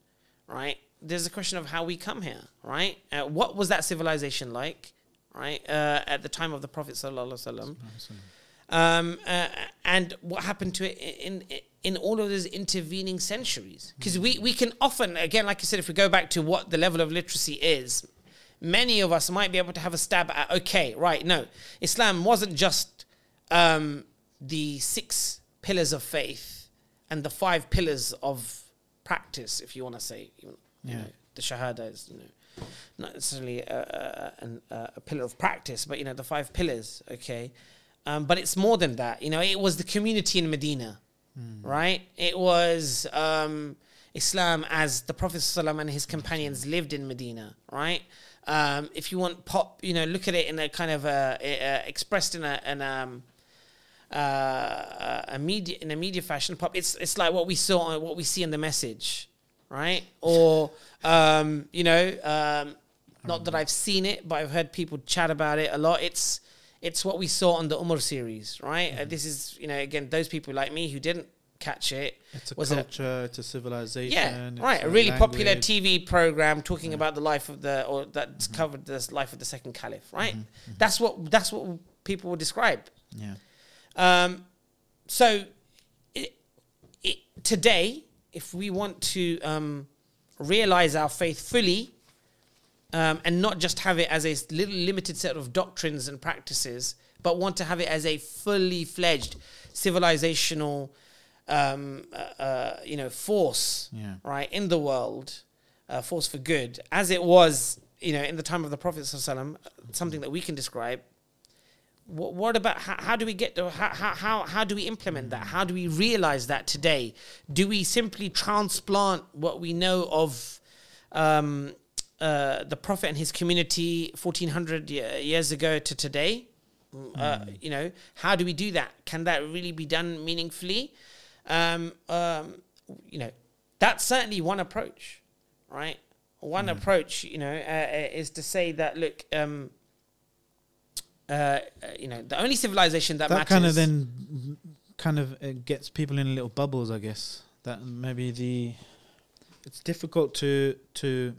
right, there's a question of how we come here, right? What was that civilization like, right, at the time of the Prophet ﷺ? And what happened to it in all of those intervening centuries? Because we can often, again, like I said, if we go back to what the level of literacy is, many of us might be able to have a stab at, okay, right, no, Islam wasn't just the 6 pillars of faith and the 5 pillars of practice, if you want to say, you know, the Shahada is, you know, not necessarily a pillar of practice, but, you know, the 5 pillars, okay? But it's more than that. You know, it was the community in Medina, right? It was Islam as the Prophet ﷺ and his companions lived in Medina, right? If you want pop, you know, look at it in a kind of expressed in a media fashion. Pop, it's like what we saw, what we see in The Message, right? Or you know, not that I've seen it, but I've heard people chat about it a lot. It's what we saw on the Umar series, right? This is, you know, again, those people like me who didn't catch it. It's a culture, it's a civilization. Yeah, right. A really popular TV program talking about the life of the, or that covered the life of the second caliph, right? That's what people would describe. Yeah. So today, if we want to realize our faith fully, and not just have it as a little limited set of doctrines and practices, but want to have it as a fully fledged civilizational, you know, force, right, in the world, force for good, as it was, you know, in the time of the Prophet ﷺ, something that we can describe. What about how do we get to, how do we implement that? How do we realize that today? Do we simply transplant what we know of? The Prophet and his community 1400 years ago to today, you know, how do we do that? Can that really be done meaningfully? You know, that's certainly one approach, right? One approach, you know, is to say that, look, you know, the only civilization that matters... That kind of then kind of gets people in little bubbles, I guess. That maybe the... It's difficult to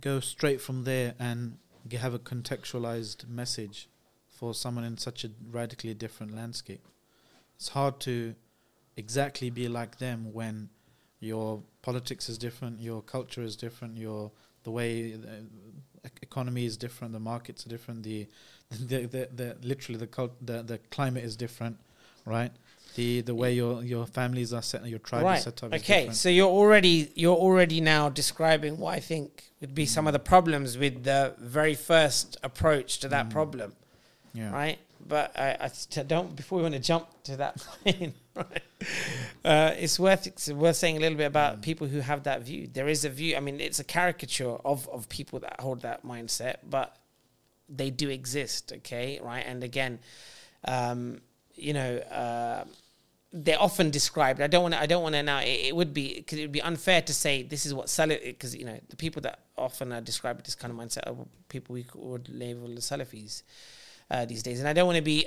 go straight from there and have a contextualized message for someone in such a radically different landscape. It's hard to exactly be like them when your politics is different, your culture is different, the way the economy is different, the markets are different, literally the climate is different, right? The way your families are set, your tribe is set up. Okay, so you're already now describing what I think would be some of the problems with the very first approach to that problem, right? But I don't. Before we want to jump to that point, right? It's worth saying a little bit about people who have that view. There is a view. I mean, it's a caricature of people that hold that mindset, but they do exist. Okay, right? And again, you know. They're often described. I don't want to now. It would be because it would be unfair to say this is what Salaf, because you know the people that often are described with this kind of mindset are people we would label the Salafis these days. And I don't want to be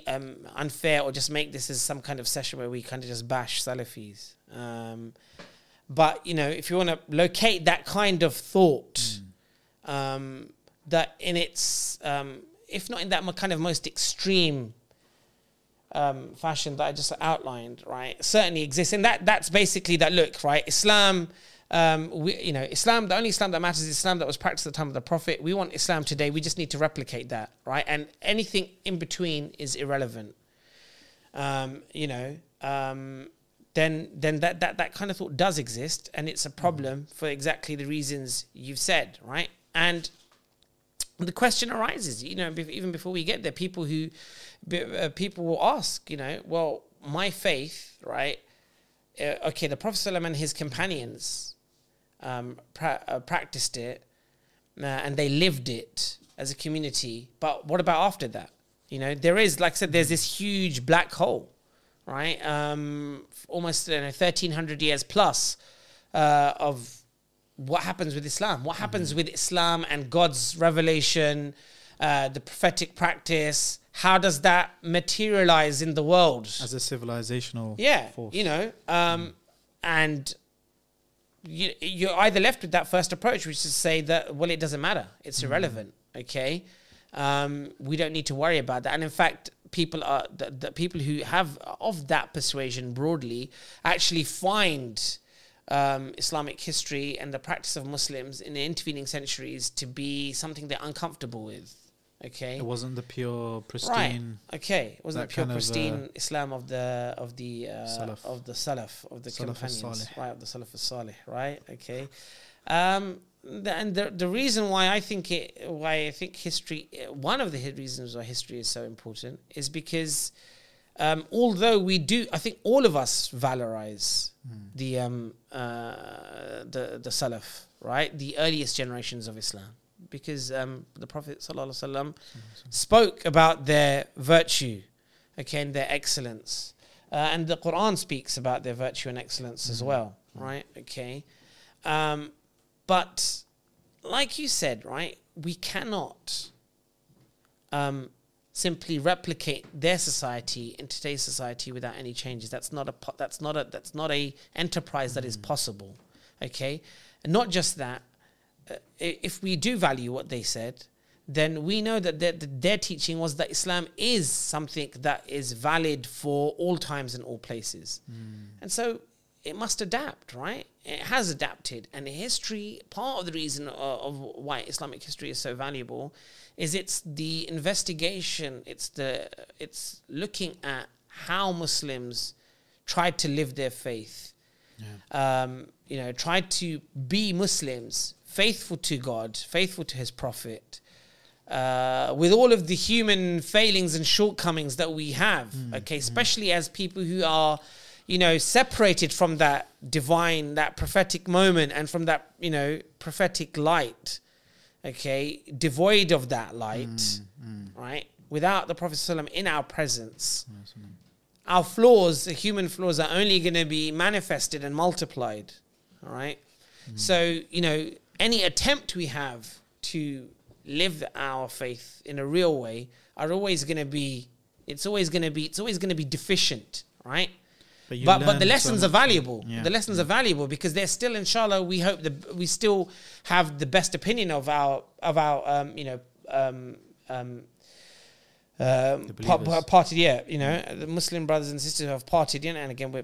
unfair or just make this as some kind of session where we kind of just bash Salafis. But you know, if you want to locate that kind of thought, that in its, if not in that kind of most extreme fashion that I just outlined, right, certainly exists, and that's basically that. Look, right, Islam, you know, Islam. The only Islam that matters is Islam that was practiced at the time of the Prophet. We want Islam today. We just need to replicate that, right? And anything in between is irrelevant. You know, then that kind of thought does exist, and it's a problem for exactly the reasons you've said, right? And the question arises, you know, even before we get there, people will ask, you know, well, my faith, right? Okay, the Prophet ﷺ and his companions practiced it and they lived it as a community. But what about after that? You know, there is, like I said, there's this huge black hole, right? Almost, you know, 1,300 years plus of what happens with Islam, what happens with Islam and God's revelation, the prophetic practice. How does that materialize in the world as a civilizational force? You know, and you're either left with that first approach, which is to say that, well, it doesn't matter, it's irrelevant. Okay, we don't need to worry about that. And in fact, people are the people who have of that persuasion broadly actually find Islamic history and the practice of Muslims in the intervening centuries to be something they're uncomfortable with. Okay, it wasn't the pure pristine. Right. Okay, it wasn't the pure pristine Islam of the companions, right? Of the Salaf al-Salih, right? Okay, and the reason why I think history, one of the reasons why history is so important, is because although we do, I think all of us valorize the Salaf, right? The earliest generations of Islam. Because the Prophet ﷺ spoke about their virtue, okay, and their excellence. And the Quran speaks about their virtue and excellence as well, right? Okay. But like you said, right, we cannot simply replicate their society in today's society without any changes. That's not a enterprise that is possible, okay? And not just that, if we do value what they said, then we know that their teaching was that Islam is something that is valid for all times and all places. And so it must adapt, right? It has adapted. And history, part of the reason of why Islamic history is so valuable is it's the investigation, it's looking at how Muslims tried to live their faith, you know, tried to be Muslims, faithful to God, faithful to his prophet, with all of the human failings and shortcomings that we have, okay, especially as people who are, you know, separated from that divine, that prophetic moment and from that, you know, prophetic light, okay, devoid of that light, right? Without the Prophet ﷺ in our presence, our flaws, the human flaws, are only going to be manifested and multiplied, all right? So, you know, any attempt we have to live our faith in a real way are always going to be, it's always going to be deficient, right? But the lessons are valuable. The lessons are valuable because they're still, inshallah, we hope that we still have the best opinion of the Muslim brothers and sisters who have parted in, and again, the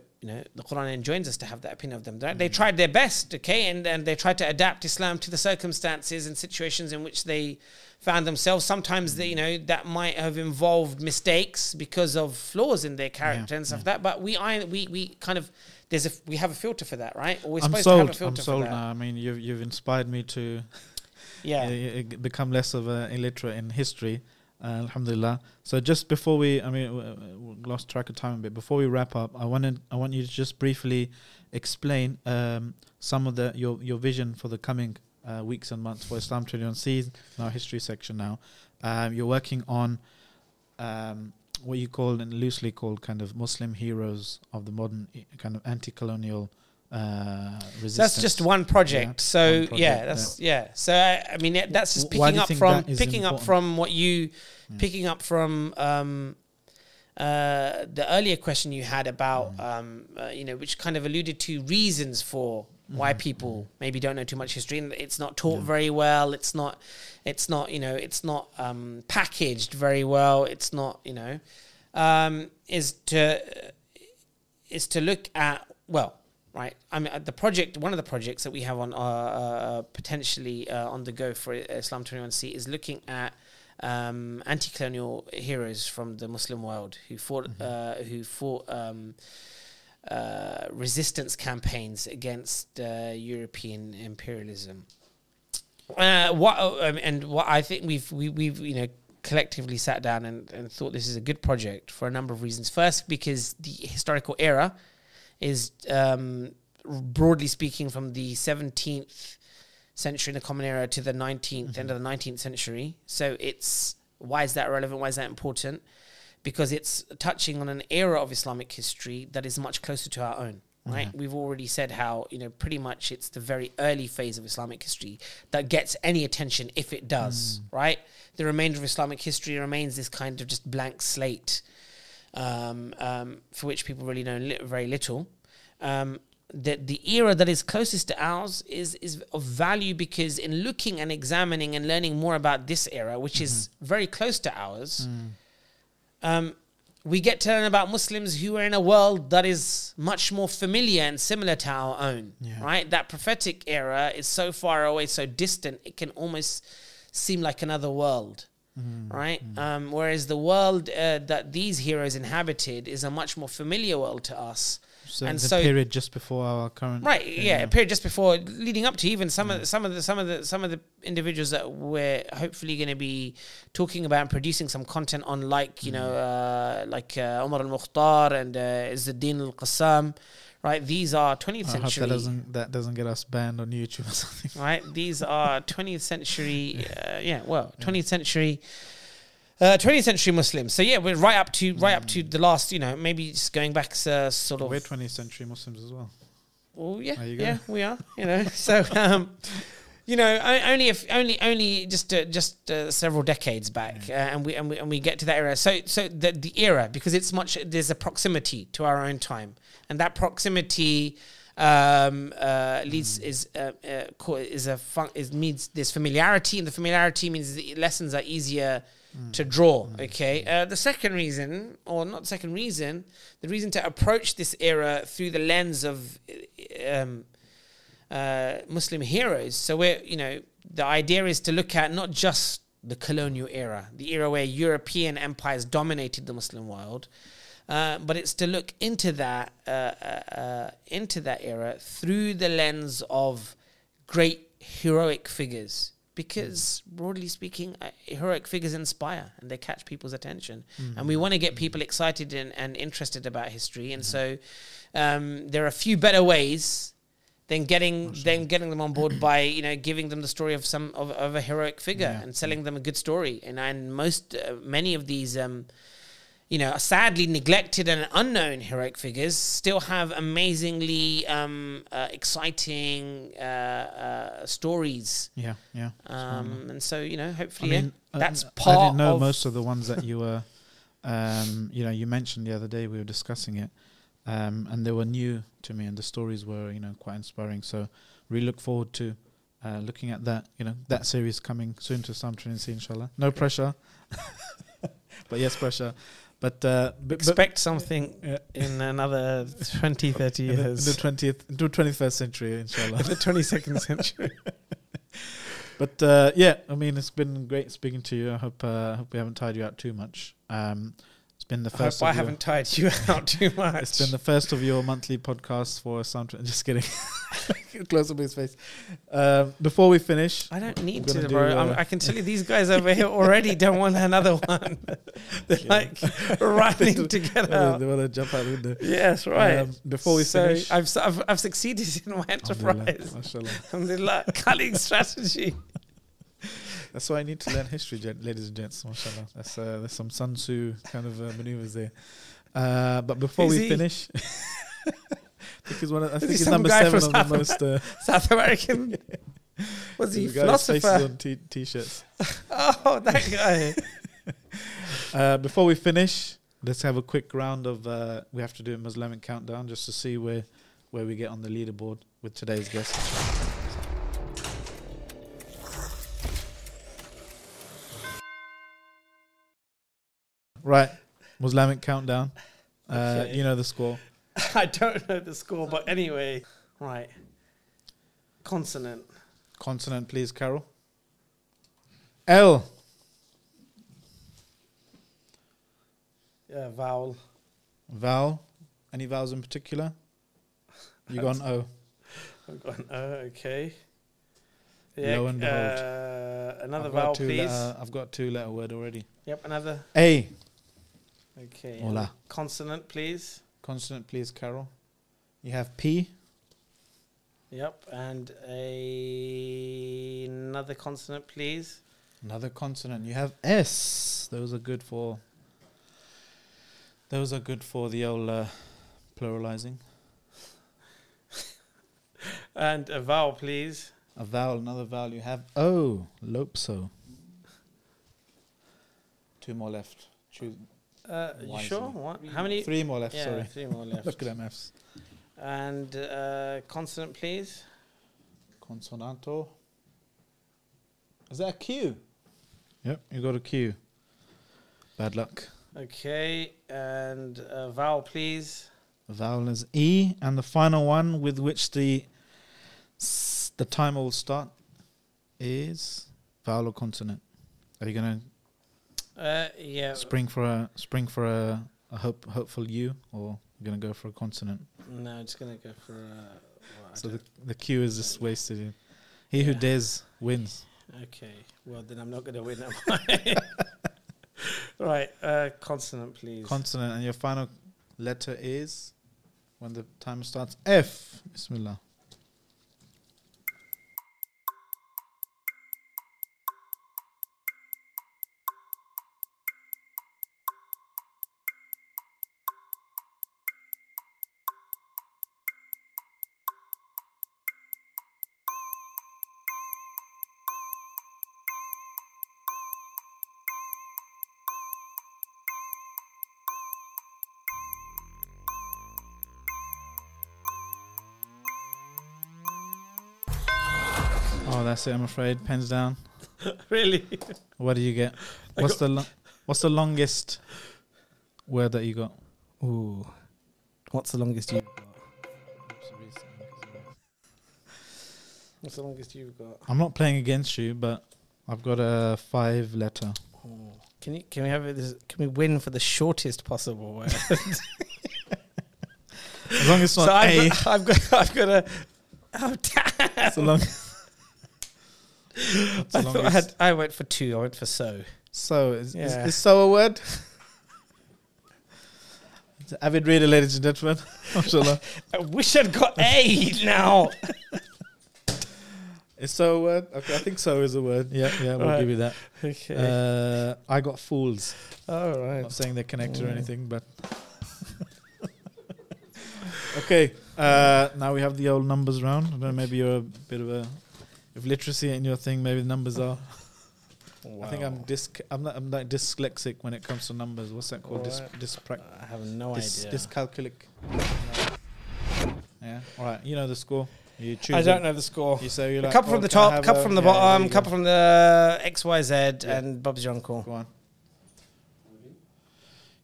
Quran enjoins us to have that opinion of them. Right? They tried their best, okay, and they tried to adapt Islam to the circumstances and situations in which they found themselves. Sometimes, that might have involved mistakes because of flaws in their character and stuff like that. But we have a filter for that, right? Or we're supposed to have a filter for that. I'm sold now. I mean, you've inspired me to become less of an illiterate in history. Alhamdulillah. So just before we lost track of time a bit. Before we wrap up, I want you to just briefly explain some of your vision for the coming weeks and months for Islam 21C in our history section. Now, you're working on what you call and loosely called kind of Muslim heroes of the modern kind of anti-colonial resistance. That's just one project. That's just picking up from the earlier question you had about which kind of alluded to reasons for why people maybe don't know too much history, and it's not taught very well, it's not packaged very well, is to look at Right, I mean, the project. One of the projects that we have on potentially on the go for Islam 21C is looking at anti-colonial heroes from the Muslim world who fought resistance campaigns against European imperialism. What I think we've collectively sat down and thought this is a good project for a number of reasons. First, because the historical era is broadly speaking from the 17th century in the Common Era to the 19th, end of the 19th century. So it's, why is that relevant? Why is that important? Because it's touching on an era of Islamic history that is much closer to our own. right? Mm-hmm. We've already said how, you know, pretty much it's the very early phase of Islamic history that gets any attention, if it does, right? The remainder of Islamic history remains this kind of just blank slate for which people really know very little. The era that is closest to ours is of value because in looking and examining and learning more about this era, which is very close to ours, we get to learn about Muslims who are in a world that is much more familiar and similar to our own, right? That prophetic era is so far away, so distant, it can almost seem like another world, right? Whereas the world that these heroes inhabited is a much more familiar world to us. So and so, period just before our current, right? Yeah, a period just before, leading up to even some of the individuals that we're hopefully going to be talking about and producing some content on, like you know, like Umar al-Mukhtar and Izzeddin al-Qassam, right? These are 20th century. I hope that doesn't get us banned on YouTube or something, right? These are 20th century. Well, 20th century. 20th century Muslims. So yeah, we're right up to the last, you know, maybe just going back sort of. We're 20th century Muslims as well. Oh well, yeah, we are. You know, so you know, only several decades back, and we get to that era. So the era, because it's much, there's a proximity to our own time, and that proximity means there's familiarity, and the familiarity means the lessons are easier to draw, okay? The second reason, or not second reason, the reason to approach this era through the lens of Muslim heroes. So we're, you know, the idea is to look at not just the colonial era, the era where European empires dominated the Muslim world, but it's to look into that era through the lens of great heroic figures. Because, broadly speaking, heroic figures inspire and they catch people's attention. And we want to get people excited and interested about history. And so there are a few better ways than getting them on board by, you know, giving them the story of a heroic figure and selling them a good story. And many of these, you know, sadly neglected and unknown heroic figures still have amazingly exciting stories. And so, you know, hopefully, I mean, that's part of... I didn't know most of the ones that you were, you know, you mentioned the other day, we were discussing it, and they were new to me, and the stories were, you know, quite inspiring. So really look forward to looking at that, you know, that series coming soon to Islam Trinity, inshallah. No pressure, but yes, pressure. But expect something in another 20, 30 years. The 21st century, inshallah. The 22nd century. But yeah, I mean, it's been great speaking to you. I hope we haven't tired you out too much. It's been the first. I haven't tired you out too much. It's been the first of your monthly podcasts for some. Just kidding. Close up his face. Before we finish, I don't need to, bro. I can tell you, these guys over here already don't want another one. They're like running to get out. They want to jump out the window. Yes, right. Before we finish, I've succeeded in my enterprise. Alhamdulillah. Culling strategy. That's why I need to learn history, ladies and gents. Mashallah. There's some Sun Tzu kind of maneuvers there. But before we finish. I think he's number 7 on the most South American. Was he philosopher? Faces on t-shirts. Oh, that guy. Before we finish, let's have a quick round of. We have to do a Muslimic countdown just to see where we get on the leaderboard with today's guest. Right, Muslimic countdown. Okay. You know the score. I don't know the score, but anyway. Right. Consonant. Consonant, please, Carol. L. Yeah, vowel. Vowel. Any vowels in particular? You got an O. I've got an O, okay. Yeah, lo and behold. Another vowel, please. I've got 2-letter word already. Yep, another. A. Okay. Hola. Consonant, please. Consonant, please, Carol. You have P. Yep, and another consonant, please. Another consonant. You have S. Those are good for the old pluralizing. And a vowel, please. A vowel, another vowel you have. Oh, lopso. Two more left. Choose. You sure? One, how many? Three more left, yeah, sorry. Three more left. Look at them Fs. And consonant, please. Consonanto. Is that a Q? Yep, you got a Q. Bad luck. Okay, and a vowel, please. The vowel is E, and the final one with which the timer will start is vowel or consonant. Are you gonna? Yeah. Spring for a hopeful U, or you're gonna go for a consonant? No, I'm just gonna go for. So the Q is just wasted. In. He who dares wins. Okay, well then I'm not gonna win that. Right, consonant, please. Consonant, and your final letter is, when the timer starts, F. Bismillah. That's it, I'm afraid. Pens down. Really? What do you get? What's the longest word that you got? Ooh. What's the longest you've got? What's the longest you've got? I'm not playing against you, but I've got a 5 letter. Oh. Can we have it? Can we win for the shortest possible word? As long as it's not so A. I've got a. Oh damn! It's a long. I thought I went for 2. I went for so. So is so a word? It's an avid reader, ladies and gentlemen. I wish I'd got A now. Is so a word? Okay, I think so is a word. Yeah, yeah, we'll give you that. Okay. I got fools. All right. I'm not saying they're connected or anything, but okay. Now we have the old numbers round. I don't know, maybe you're a bit of a. If literacy ain't your thing, maybe the numbers are. Wow. I think I'm like dyslexic when it comes to numbers. What's that called? I have no idea. Dyscalculic. Yeah. All right. You know the score. You choose. I don't know the score. You say you like. Cup from the top. Cup from the bottom. Cup from the X, Y, Z, and Bob's your uncle. Go on.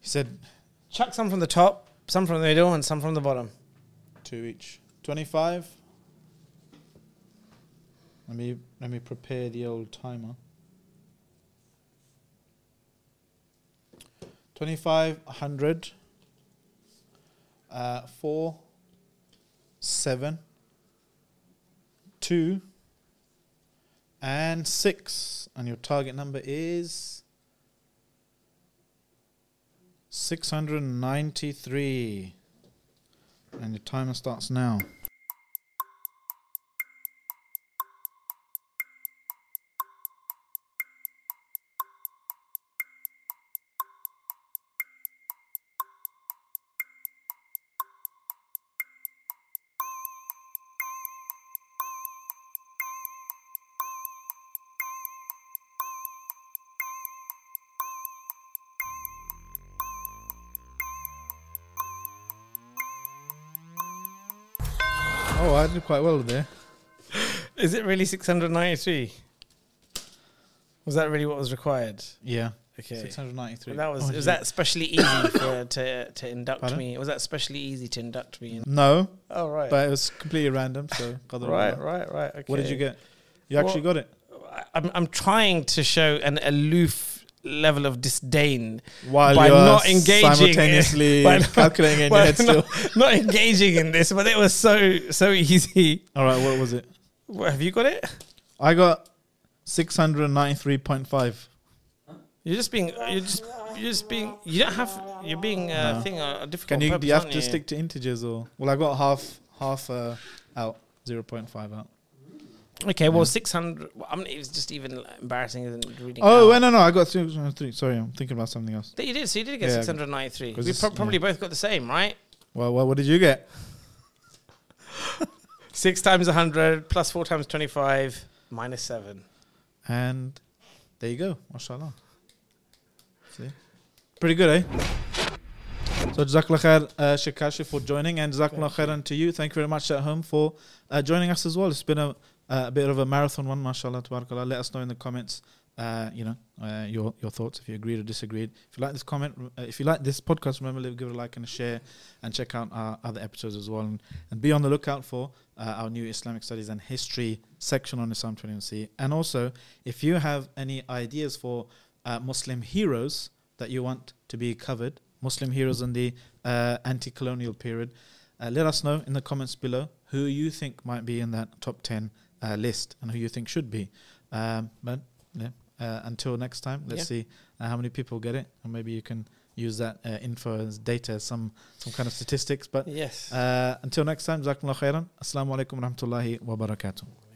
He said, chuck some from the top, some from the middle, and some from the bottom. 2 each. 25. Let me prepare the old timer. 25, 100, 4, 7, 2, and 6. And your target number is 693. And your timer starts now. Oh, I did quite well there. Is it really 693? Was that really what was required? Yeah. Okay. 693. Well, that was that specially easy to induct me? Was that specially easy to induct me? In? No. Oh right. But it was completely random. So right. Okay. What did you get? You actually got it. I'm trying to show an aloof level of disdain by not engaging simultaneously by calculating in your head still. Not engaging in this, but it was so easy. All right, what was it? What, have you got it? I got 693.5. You're just being. You don't have. You're being no. Thing a difficult. Can you? Purpose, do you have to stick to integers or? Well, I got half out. 0.5 out. Okay, well, 600. I mean, it was just even embarrassing than reading. Oh, no, I got 693. Sorry, I'm thinking about something else. You did, so you did get 693. We probably both got the same, right? Well, what did you get? 6 times 100 plus 4 times 25 minus 7. And there you go. MashaAllah. See? Pretty good, eh? So, Jazakallah Khair, Sheikh Kashif, for joining. And Jazakallah Khairan to you. Thank you very much at home for joining us as well. It's been a bit of a marathon one, mashallah, tabarakallah. Let us know in the comments, you know, your thoughts, if you agreed or disagreed. If you like this comment, if you like this podcast, remember to give it a like and a share, and check out our other episodes as well. And be on the lookout for our new Islamic Studies and History section on Islam 21C. And also, if you have any ideas for Muslim heroes that you want to be covered, Muslim heroes in the anti-colonial period, let us know in the comments below who you think might be in that top 10 list and who you think should be. But yeah, until next time, let's see how many people get it, and maybe you can use that info as data, some kind of statistics. But yes, until next time, Jazakumullah Khairan. Assalamu alaikum warahmatullahi wabarakatuh.